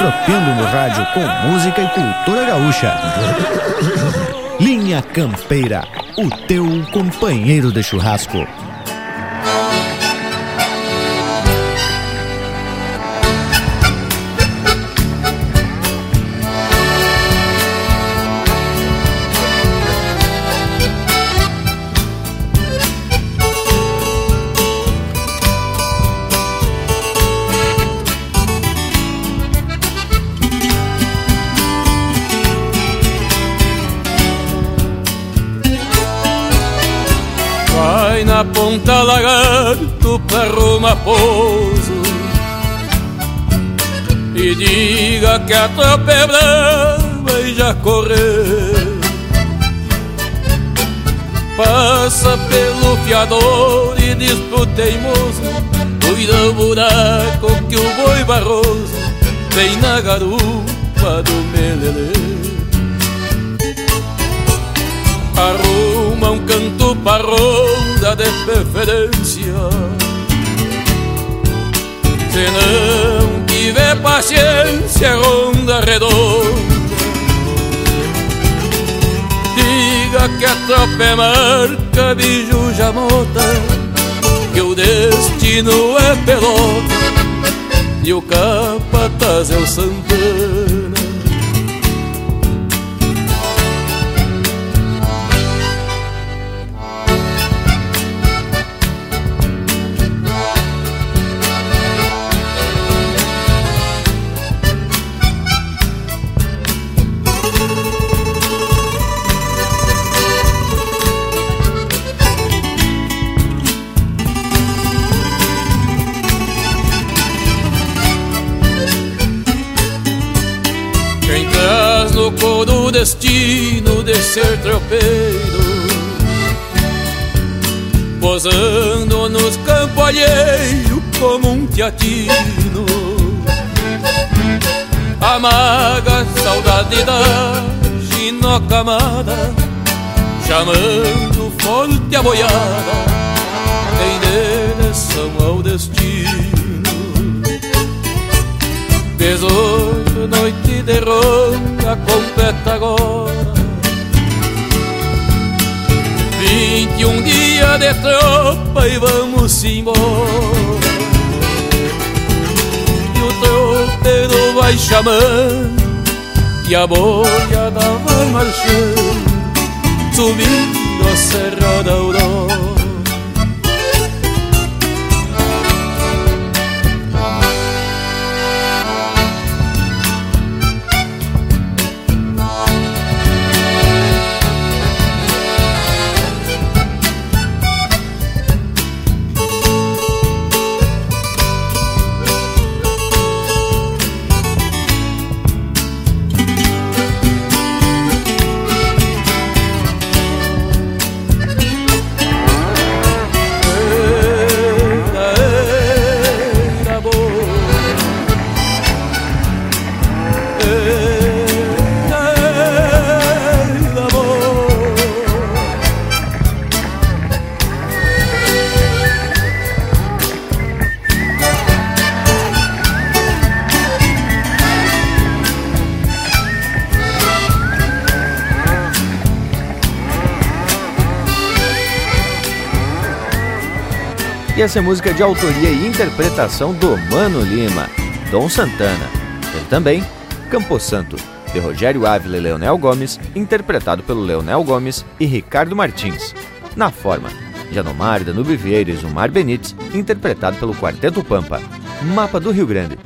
Tropeando no rádio com música e cultura gaúcha. Linha Campeira, o teu companheiro de churrasco. Na ponta lagarto pra Roma pouso, e diga que a tropa é brava e já correu. Passa pelo fiador e diz pro teimoso: cuida o buraco que o boi barroso vem na garupa do melelê. Arruma um canto pra ronda de preferência, se não tiver paciência, ronda redonda. Diga que a tropa é marca, biju jamota, que o destino é pelota e o capataz é o Santana. Do destino de ser tropeiro, posando nos campos alheios como um teatino, Amaga saudade da ginocamada, chamando forte a boiada, em direção ao destino. 18 noite de ronda completa agora, 21 dia de tropa e vamos embora. Tropeiro vai chamando e a boiada vai marchando, subindo a Serra da Aurora. E essa é música de autoria e interpretação do Mano Lima, Dom Santana. Teve também Camposanto, de Rogério Ávila e Leonel Gomes, interpretado pelo Leonel Gomes e Ricardo Martins. Na forma, Janomar, Danube Vieira e Zumar Benites, interpretado pelo Quarteto Pampa. Mapa do Rio Grande,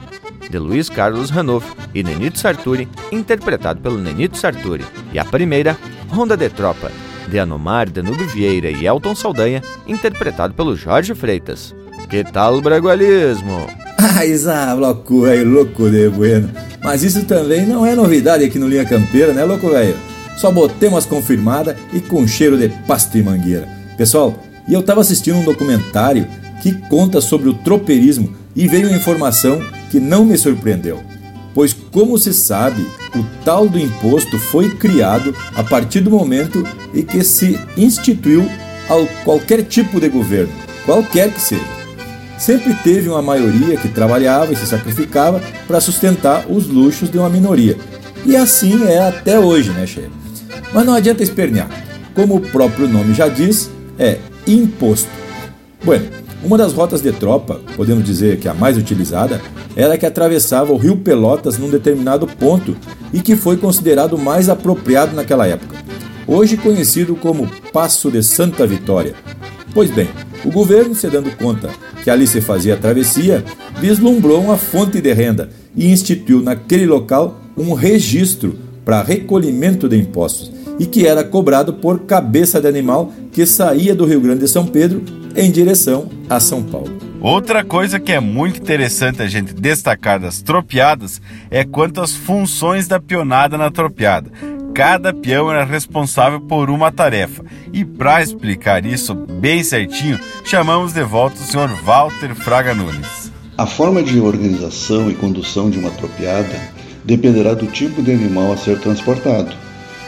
de Luiz Carlos Ranolfo e Nenito Sarturi, interpretado pelo Nenito Sarturi. E a primeira, Ronda de Tropa, de Anomar, Danube Vieira e Elton Saldanha, interpretado pelo Jorge Freitas. Que tal o bragualismo? Ah, essa loucura aí, louco de bueno. Mas isso também não é novidade aqui no Linha Campeira, né, louco velho? Só botei umas confirmadas e com cheiro de pasto e mangueira. Pessoal, e eu tava assistindo um documentário que conta sobre o tropeirismo e veio uma informação que não me surpreendeu. Pois, como se sabe, o tal do imposto foi criado a partir do momento em que se instituiu ao qualquer tipo de governo, qualquer que seja. Sempre teve uma maioria que trabalhava e se sacrificava para sustentar os luxos de uma minoria. E assim é até hoje, né, chefe? Mas não adianta espernear. Como o próprio nome já diz, é imposto. Bueno, uma das rotas de tropa, podemos dizer que a mais utilizada, era que atravessava o rio Pelotas num determinado ponto e que foi considerado mais apropriado naquela época, hoje conhecido como Passo de Santa Vitória. Pois bem, o governo, se dando conta que ali se fazia a travessia, vislumbrou uma fonte de renda e instituiu naquele local um registro para recolhimento de impostos e que era cobrado por cabeça de animal que saía do Rio Grande de São Pedro em direção a São Paulo. Outra coisa que é muito interessante a gente destacar das tropeadas é quanto às funções da peonada na tropeada. Cada peão era responsável por uma tarefa. E para explicar isso bem certinho, chamamos de volta o senhor Walter Fraga Nunes. A forma de organização e condução de uma tropeada dependerá do tipo de animal a ser transportado.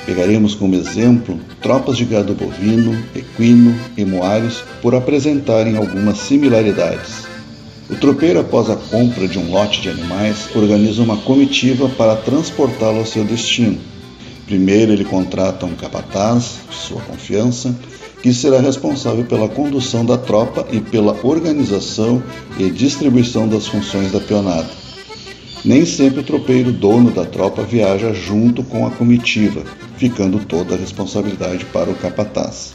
Pegaremos como exemplo tropas de gado bovino, equino e moários por apresentarem algumas similaridades. O tropeiro, após a compra de um lote de animais, organiza uma comitiva para transportá-lo ao seu destino. Primeiro ele contrata um capataz, de sua confiança, que será responsável pela condução da tropa e pela organização e distribuição das funções da peonada. Nem sempre o tropeiro dono da tropa viaja junto com a comitiva, ficando toda a responsabilidade para o capataz.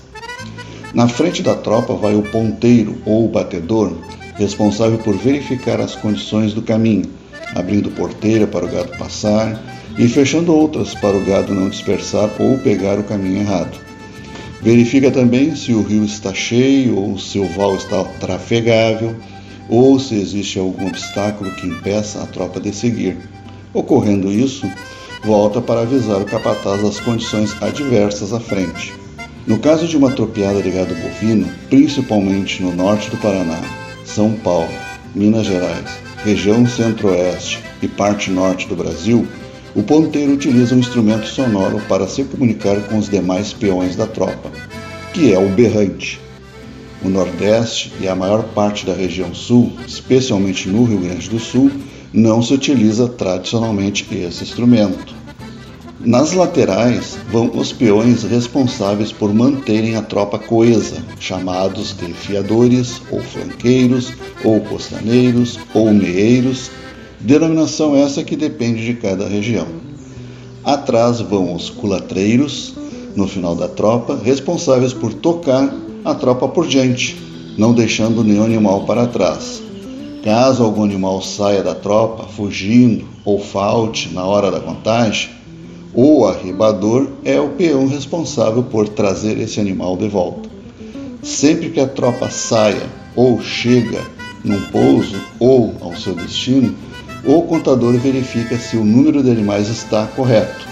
Na frente da tropa vai o ponteiro ou o batedor, responsável por verificar as condições do caminho, abrindo porteira para o gado passar e fechando outras para o gado não dispersar ou pegar o caminho errado. Verifica também se o rio está cheio ou se o val está trafegável, ou se existe algum obstáculo que impeça a tropa de seguir. Ocorrendo isso, volta para avisar o capataz das condições adversas à frente. No caso de uma tropeada de gado bovino, principalmente no norte do Paraná, São Paulo, Minas Gerais, região centro-oeste, e parte norte do Brasil, o ponteiro utiliza um instrumento sonoro para se comunicar com os demais peões da tropa, que é o berrante. O Nordeste e a maior parte da região Sul, especialmente no Rio Grande do Sul, não se utiliza tradicionalmente esse instrumento. Nas laterais vão os peões responsáveis por manterem a tropa coesa, chamados de fiadores, ou flanqueiros, ou costaneiros, ou meeiros, denominação essa que depende de cada região. Atrás vão os culatreiros, no final da tropa, responsáveis por tocar a tropa por diante, não deixando nenhum animal para trás. Caso algum animal saia da tropa, fugindo ou falte na hora da contagem, o arribador é o peão responsável por trazer esse animal de volta. Sempre que a tropa saia ou chega num pouso ou ao seu destino, o contador verifica se o número de animais está correto.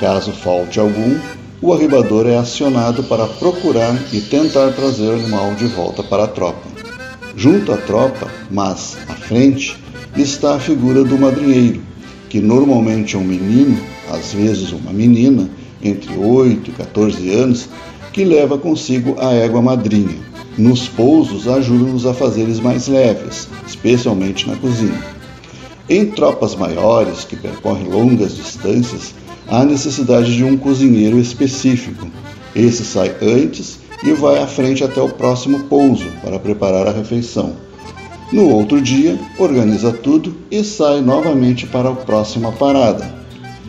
Caso falte algum, o arribador é acionado para procurar e tentar trazer o animal de volta para a tropa. Junto à tropa, mas à frente, está a figura do madrinheiro, que normalmente é um menino, às vezes uma menina, entre 8 e 14 anos, que leva consigo a égua madrinha. Nos pousos ajuda-nos a fazeres mais leves, especialmente na cozinha. Em tropas maiores, que percorrem longas distâncias, há necessidade de um cozinheiro específico. Esse sai antes e vai à frente até o próximo pouso para preparar a refeição. No outro dia, organiza tudo e sai novamente para a próxima parada.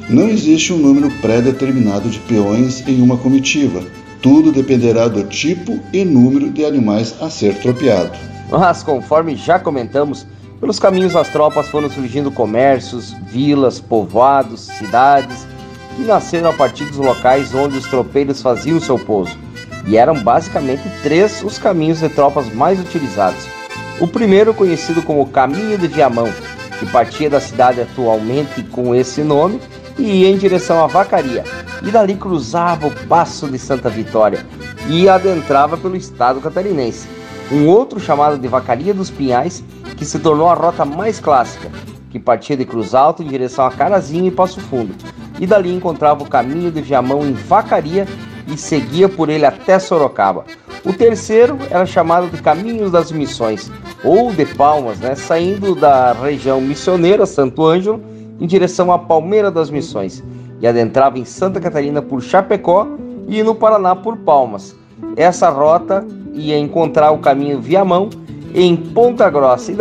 Não existe um número pré-determinado de peões em uma comitiva. Tudo dependerá do tipo e número de animais a ser tropeado. Mas, conforme já comentamos, pelos caminhos das tropas foram surgindo comércios, vilas, povoados, cidades, que nasceram a partir dos locais onde os tropeiros faziam seu pouso, e eram basicamente 3 os caminhos de tropas mais utilizados. O primeiro, conhecido como Caminho de Viamão, que partia da cidade atualmente com esse nome e ia em direção à Vacaria, e dali cruzava o Passo de Santa Vitória e adentrava pelo estado catarinense. Um outro chamado de Vacaria dos Pinhais, que se tornou a rota mais clássica, que partia de Cruz Alta em direção a Carazinho e Passo Fundo, e dali encontrava o Caminho de Viamão em Vacaria e seguia por ele até Sorocaba. O terceiro era chamado de Caminhos das Missões, ou de Palmas, saindo da região missioneira Santo Ângelo em direção à Palmeira das Missões, e adentrava em Santa Catarina por Chapecó e no Paraná por Palmas. Essa rota ia encontrar o Caminho Viamão em Ponta Grossa e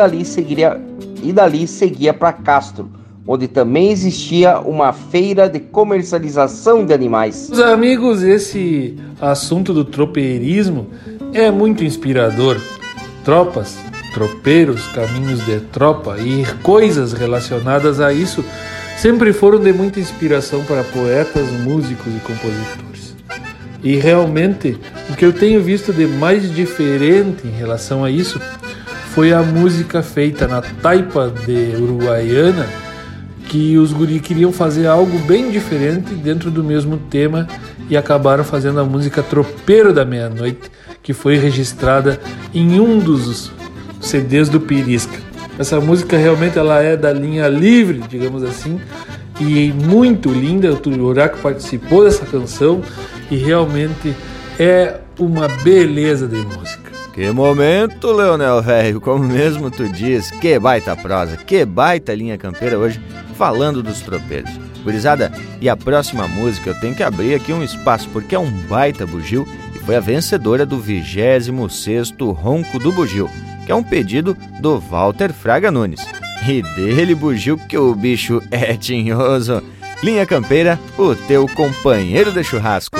dali seguia para Castro, onde também existia uma feira de comercialização de animais. Meus amigos, esse assunto do tropeirismo é muito inspirador. Tropas, tropeiros, caminhos de tropa e coisas relacionadas a isso sempre foram de muita inspiração para poetas, músicos e compositores. E realmente, o que eu tenho visto de mais diferente em relação a isso foi a música feita na taipa de Uruguaiana, que os guri queriam fazer algo bem diferente dentro do mesmo tema e acabaram fazendo a música Tropeiro da Meia-Noite, que foi registrada em um dos CDs do Pirisca. Essa música realmente ela é da linha livre, digamos assim, e muito linda. O Turaco participou dessa canção e realmente é uma beleza de música. Que momento, Leonel, velho, como mesmo tu diz, que baita prosa, que baita linha campeira hoje, falando dos tropeiros. Gurizada, e a próxima música eu tenho que abrir aqui um espaço, porque é um baita bugio e foi a vencedora do 26º Ronco do Bugio, que é um pedido do Walter Fraga Nunes. E dele bugio que o bicho é tinhoso. Linha Campeira, o teu companheiro de churrasco.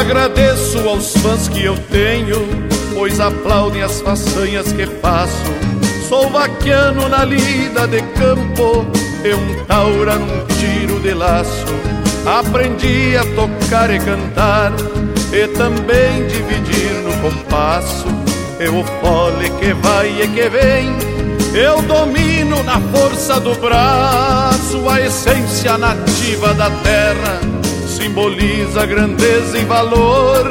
Agradeço aos fãs que eu tenho, pois aplaudem as façanhas que faço. Sou vaquiano na lida de campo e um taura num tiro de laço. Aprendi a tocar e cantar e também dividir no compasso. É o fole que vai e que vem Eu domino na força do braço a essência nativa da terra, simboliza grandeza e valor.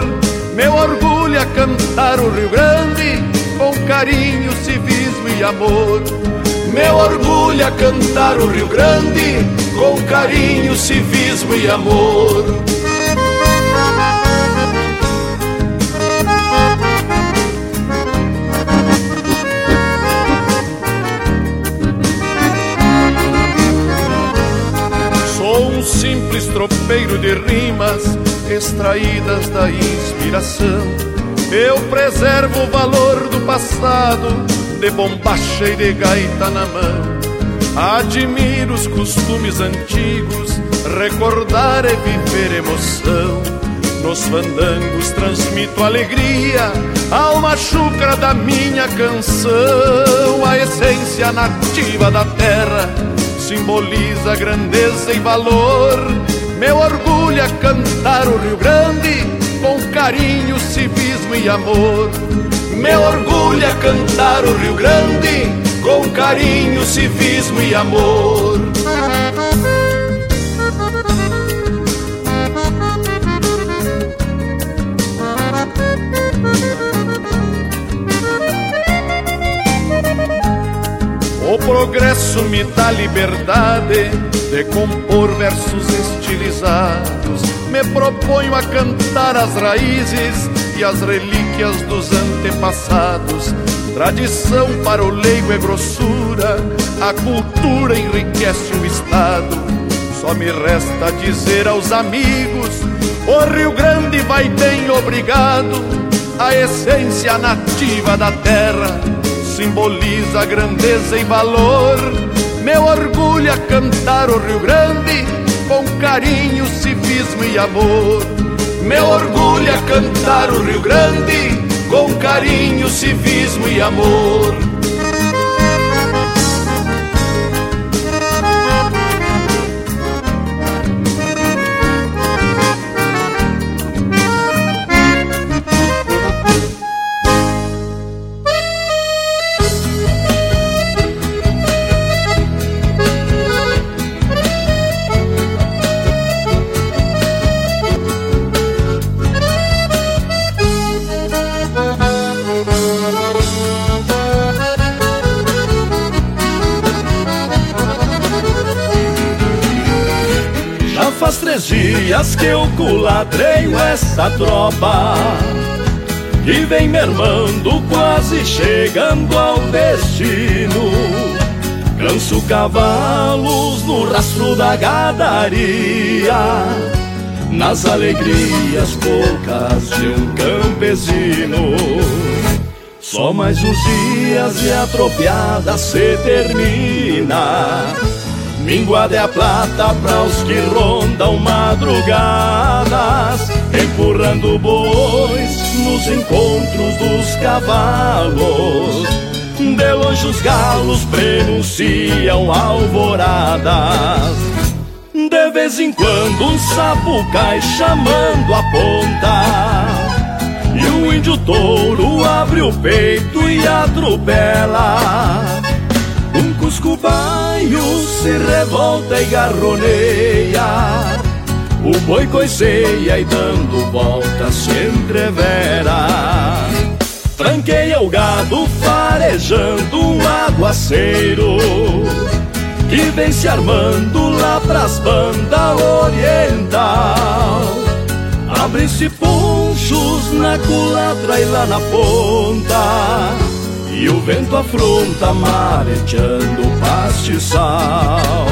Meu orgulho é cantar o Rio Grande com carinho, civismo e amor. Meu orgulho é cantar o Rio Grande com carinho, civismo e amor. Um simples tropeiro de rimas extraídas da inspiração. Eu preservo o valor do passado, de bombacha e de gaita na mão. Admiro os costumes antigos, recordar é viver emoção. Nos fandangos transmito alegria, alma chucra da minha canção. A essência nativa da terra simboliza grandeza e valor. Meu orgulho é cantar o Rio Grande com carinho, civismo e amor. Meu orgulho é cantar o Rio Grande com carinho, civismo e amor. O progresso me dá liberdade de compor versos estilizados. Me proponho a cantar as raízes e as relíquias dos antepassados. Tradição para o leigo é grossura, a cultura enriquece o Estado. Só me resta dizer aos amigos: o Rio Grande vai bem, obrigado. A essência nativa da terra simboliza grandeza e valor. Meu orgulho é cantar o Rio Grande com carinho, civismo e amor. Meu orgulho é cantar o Rio Grande com carinho, civismo e amor. Dias que eu culadreio essa tropa que vem mermando, quase chegando ao destino. Canso cavalos no rastro da gadaria, nas alegrias poucas de um campesino. Só mais uns dias e a tropeada se termina. Minguada é a plata para os que rondam madrugadas, empurrando bois nos encontros dos cavalos. De longe os galos prenunciam alvoradas. De vez em quando um sapucai chamando a ponta, e um índio touro abre o peito e atropela. Um cusco baio se revolta e garroneia, o boi coiceia e dando voltas se entrevera. Tranqueia o gado farejando um aguaceiro que vem se armando lá pras bandas oriental. Abre-se ponchos na culatra e lá na ponta, e o vento afronta mareteando o pastiçal.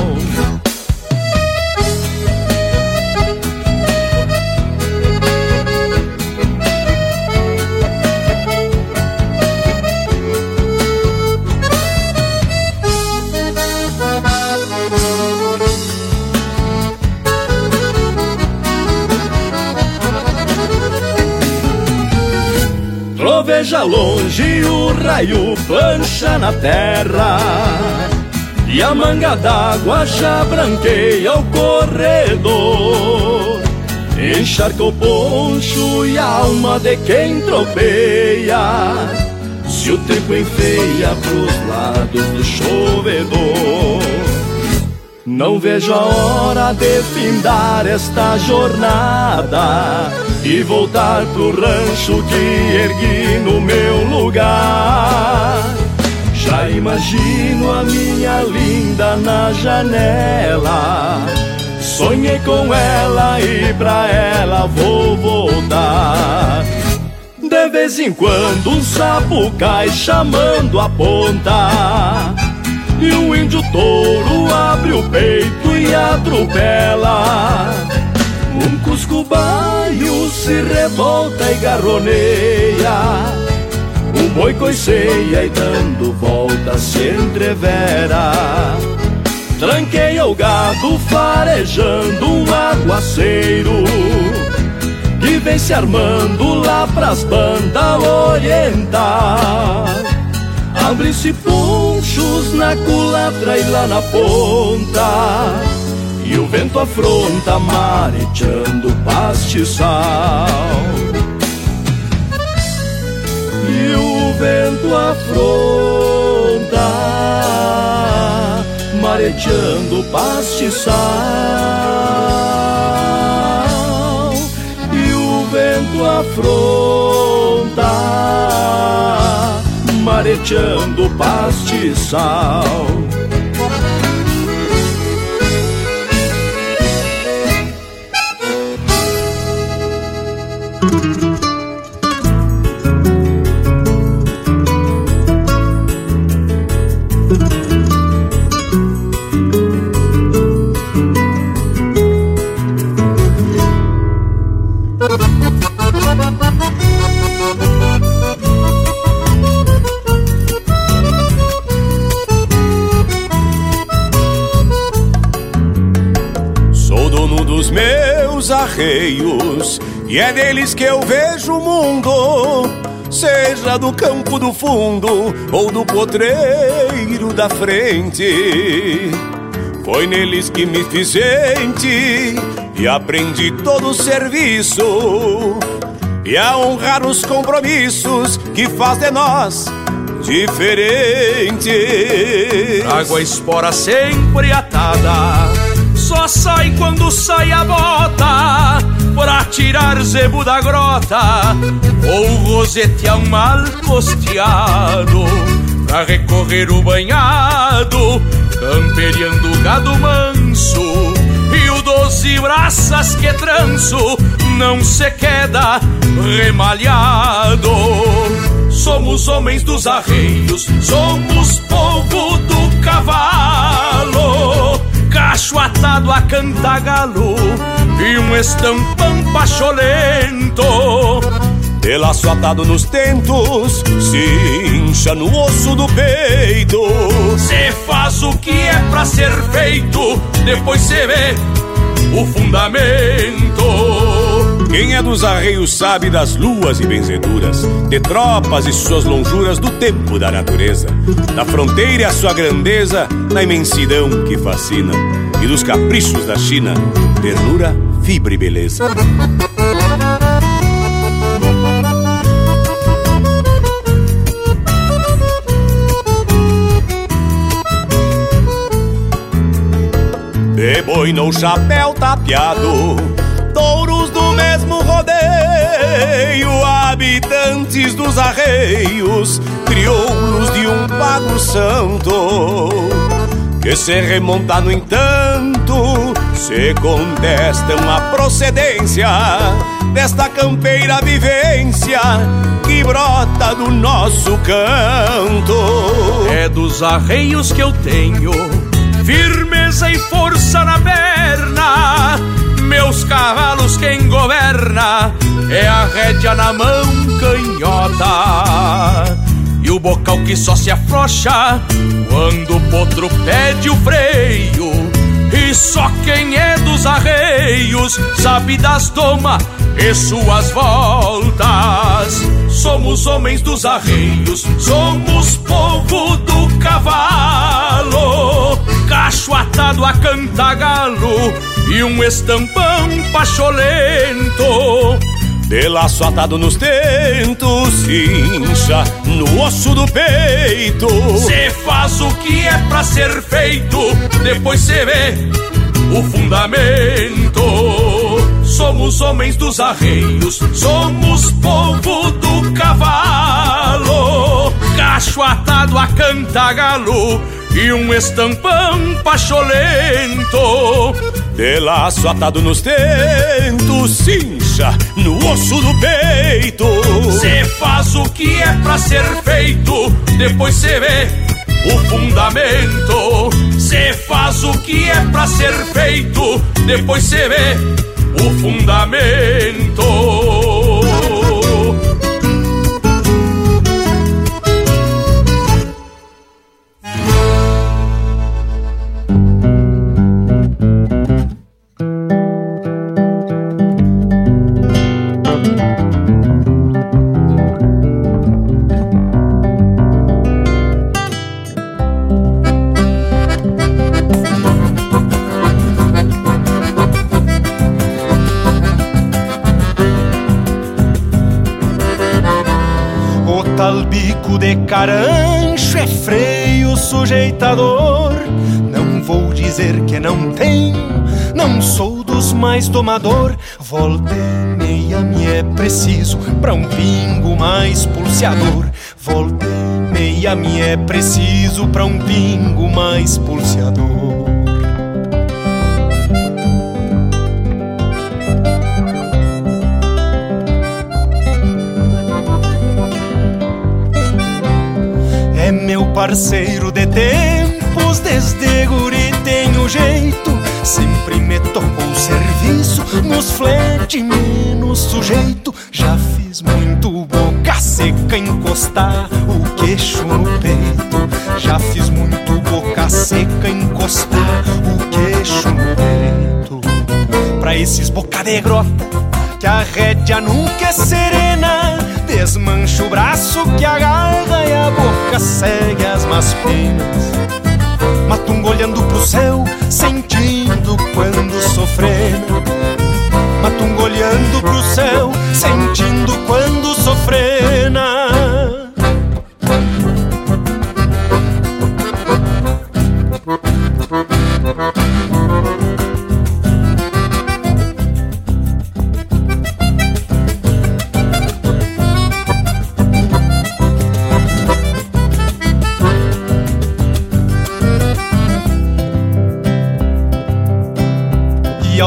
Troveja longe o raio plancha na terra, e a manga d'água já branqueia o corredor. Encharca o poncho e a alma de quem tropeia, se e o tempo enfeia pros lados do chovedor. Não vejo a hora de findar esta jornada e voltar pro rancho que ergui no meu lugar. Já imagino a minha linda na janela, sonhei com ela e pra ela vou voltar. De vez em quando um sapucai chamando a ponta e um índio touro abre o peito e atropela. Um cusco baio se revolta e garroneia, um boi coiceia e dando volta se entrevera. Tranqueia o gado farejando um aguaceiro que vem se armando lá pras bandas oriental. Abre-se punchos na culatra e lá na ponta e o vento afronta mareteando pastiçal. E o vento afronta mareteando pastiçal. E o vento afronta mareteando pastiçal. Arreios, e é neles que eu vejo o mundo, seja do campo do fundo ou do potreiro da frente. Foi neles que me fiz gente e aprendi todo o serviço e a honrar os compromissos que faz de nós diferentes. Trago a espora sempre atada, só sai quando sai a bota pra tirar zebo da grota ou rosete ao mal costeado pra recorrer o banhado, campereando o gado manso. E o 12 braças que tranço não se queda remalhado. Somos homens dos arreios, somos povo do cavalo, cacho atado a cantagalo e um estampão pacholento. De laço atado nos tentos, se incha no osso do peito. Se faz o que é pra ser feito, depois se vê o fundamento. Quem é dos arreios sabe das luas e benzeduras, de tropas e suas lonjuras, do tempo da natureza, da fronteira e a sua grandeza, na imensidão que fascina, e dos caprichos da China, ternura, fibra e beleza. De boi no chapéu tapeado, touros do mesmo rodeio, habitantes dos arreios, crioulos de um pago santo, que se remonta no entanto, se contestam a procedência desta campeira vivência que brota do nosso canto. É dos arreios que eu tenho firmeza e força na perna, meus cavalos quem governa é a rédea na mão canhota e o bocal que só se afrouxa quando o potro pede o freio. E só quem é dos arreios sabe das domas e suas voltas. Somos homens dos arreios, somos povo do cavalo, cacho atado a cantagalo e um estampão pacholento. De laço atado nos tentos, cincha no osso do peito. Cê faz o que é pra ser feito, depois cê vê o fundamento. Somos homens dos arreios, somos povo do cavalo. Cacho atado a cantagalo e um estampão pacholento. De laço atado nos tentos, cincha no osso do peito. Cê faz o que é pra ser feito, depois cê vê o fundamento. Cê faz o que é pra ser feito, depois cê vê o fundamento. Carancho é freio sujeitador. Não vou dizer que não tenho, não sou dos mais domador. Volta e meia me é preciso pra um pingo mais pulseador. Volta e meia me é preciso pra um pingo mais pulseador. Meu parceiro de tempos, desde guri tenho jeito. Sempre me tocou serviço, nos flete menos sujeito. Já fiz muito boca seca encostar o queixo no peito. Já fiz muito boca seca encostar o queixo no peito. Pra esses boca de grota, que a rédea nunca é serena, desmancha o braço que agarra e a boca segue as más penas. Matungo olhando pro céu, sentindo quando sofrendo. Matungo olhando pro céu, sentindo quando sofrendo.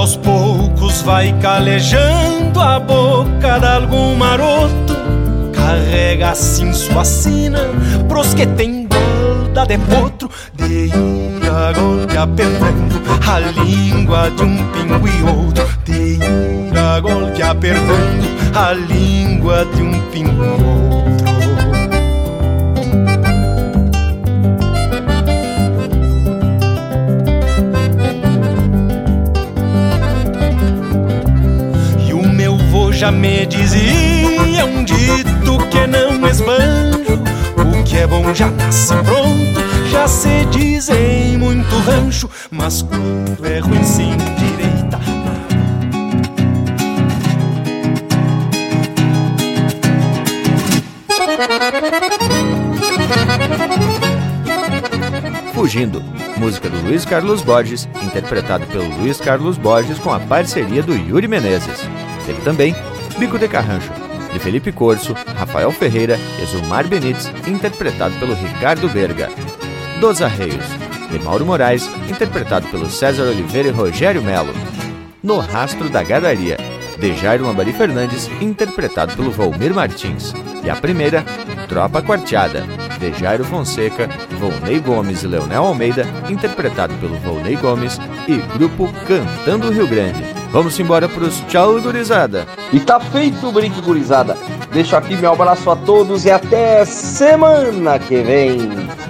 Aos poucos vai calejando a boca de algum maroto. Carrega assim sua sina pros que tem balda de potro. De ir a golpe apertando a língua de um pingo e outro. De ir a golpe apertando a língua de um pingo e outro. Já me dizia um dito que não esbanjo: o que é bom já nasce pronto, já se diz em muito rancho. Mas quando é ruim se endireita. Fugindo, música do Luiz Carlos Borges, interpretado pelo Luiz Carlos Borges com a parceria do Yuri Menezes. Teve também Bico de Carrancho, de Felipe Corso, Rafael Ferreira e Zumar Benites, interpretado pelo Ricardo Berga. Dos Arreios, de Mauro Moraes, interpretado pelo César Oliveira e Rogério Melo. No Rastro da Gadaria, de Jairo Lambari Fernandes, interpretado pelo Valmir Martins. E a primeira, Tropa Quarteada, de Jairo Fonseca, Volney Gomes e Leonel Almeida, interpretado pelo Volney Gomes e Grupo Cantando Rio Grande. Vamos embora pros tchau, gurizada. E tá feito o brinco, gurizada. Deixo aqui meu abraço a todos e até semana que vem.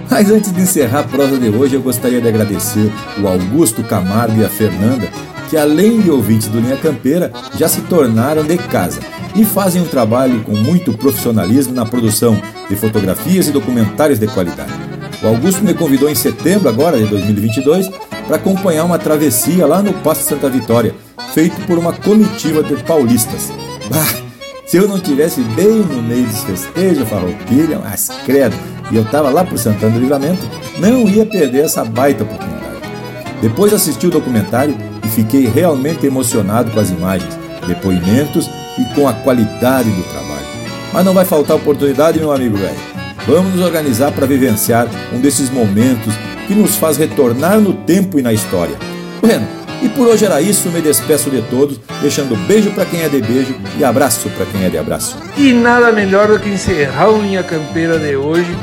Mas antes de encerrar a prosa de hoje, eu gostaria de agradecer o Augusto Camargo e a Fernanda, que além de ouvintes do Linha Campeira, já se tornaram de casa e fazem um trabalho com muito profissionalismo na produção de fotografias e documentários de qualidade. O Augusto me convidou em setembro agora de 2022 para acompanhar uma travessia lá no Passo Santa Vitória, feito por uma comitiva de paulistas. Bah, Se eu não tivesse bem no meio dos festejos, farroupilha, mas credo, e eu estava lá por Santana do Livramento, não ia perder essa baita oportunidade. Depois assisti o documentário e fiquei realmente emocionado com as imagens, depoimentos e com a qualidade do trabalho. Mas não vai faltar oportunidade, meu amigo velho. Vamos nos organizar para vivenciar um desses momentos que nos faz retornar no tempo e na história. Bueno, e por hoje era isso, me despeço de todos, deixando beijo para quem é de beijo e abraço para quem é de abraço. E nada melhor do que encerrar o Linha Campeira de hoje,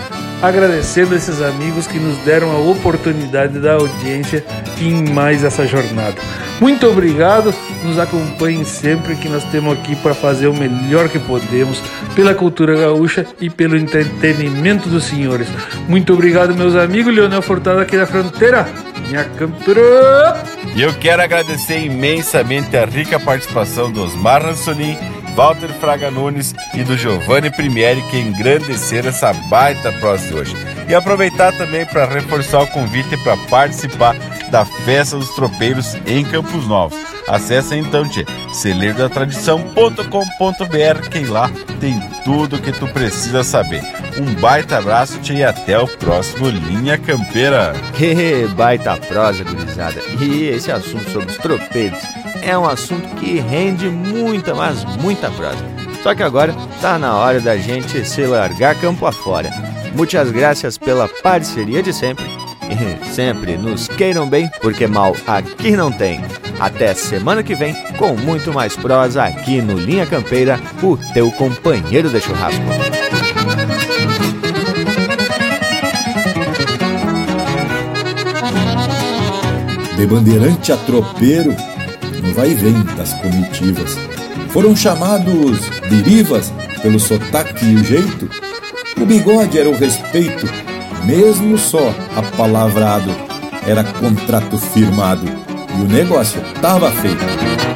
agradecendo esses amigos que nos deram a oportunidade da audiência em mais essa jornada. Muito obrigado, nos acompanhem sempre que nós estamos aqui para fazer o melhor que podemos pela cultura gaúcha e pelo entretenimento dos senhores. Muito obrigado, meus amigos. Leonel Fortado aqui da fronteira, Minha Campeira. E eu quero agradecer imensamente a rica participação do Osmar Ranzolin, Walter Fraga Nunes e do Giovanni Primieri, que engrandeceram essa baita prosa de hoje. E aproveitar também para reforçar o convite para participar da Festa dos Tropeiros em Campos Novos. Acesse então, celeirodatradição.com.br, que lá tem tudo o que tu precisa saber. Um baita abraço, e até o próximo Linha Campeira. Baita prosa, gurizada. E esse assunto sobre os tropeiros é um assunto que rende muita, mas muita prosa. Só que agora tá na hora da gente se largar campo afora. Muitas graças pela parceria de sempre. E sempre nos queiram bem, porque mal aqui não tem. Até semana que vem, com muito mais prosa aqui no Linha Campeira, o teu companheiro de churrasco. De bandeirante a tropeiro, no vai e vem das comitivas, foram chamados derivas pelo sotaque e o jeito. O bigode era o respeito, mesmo só apalavrado, era contrato firmado e o negócio tava feito.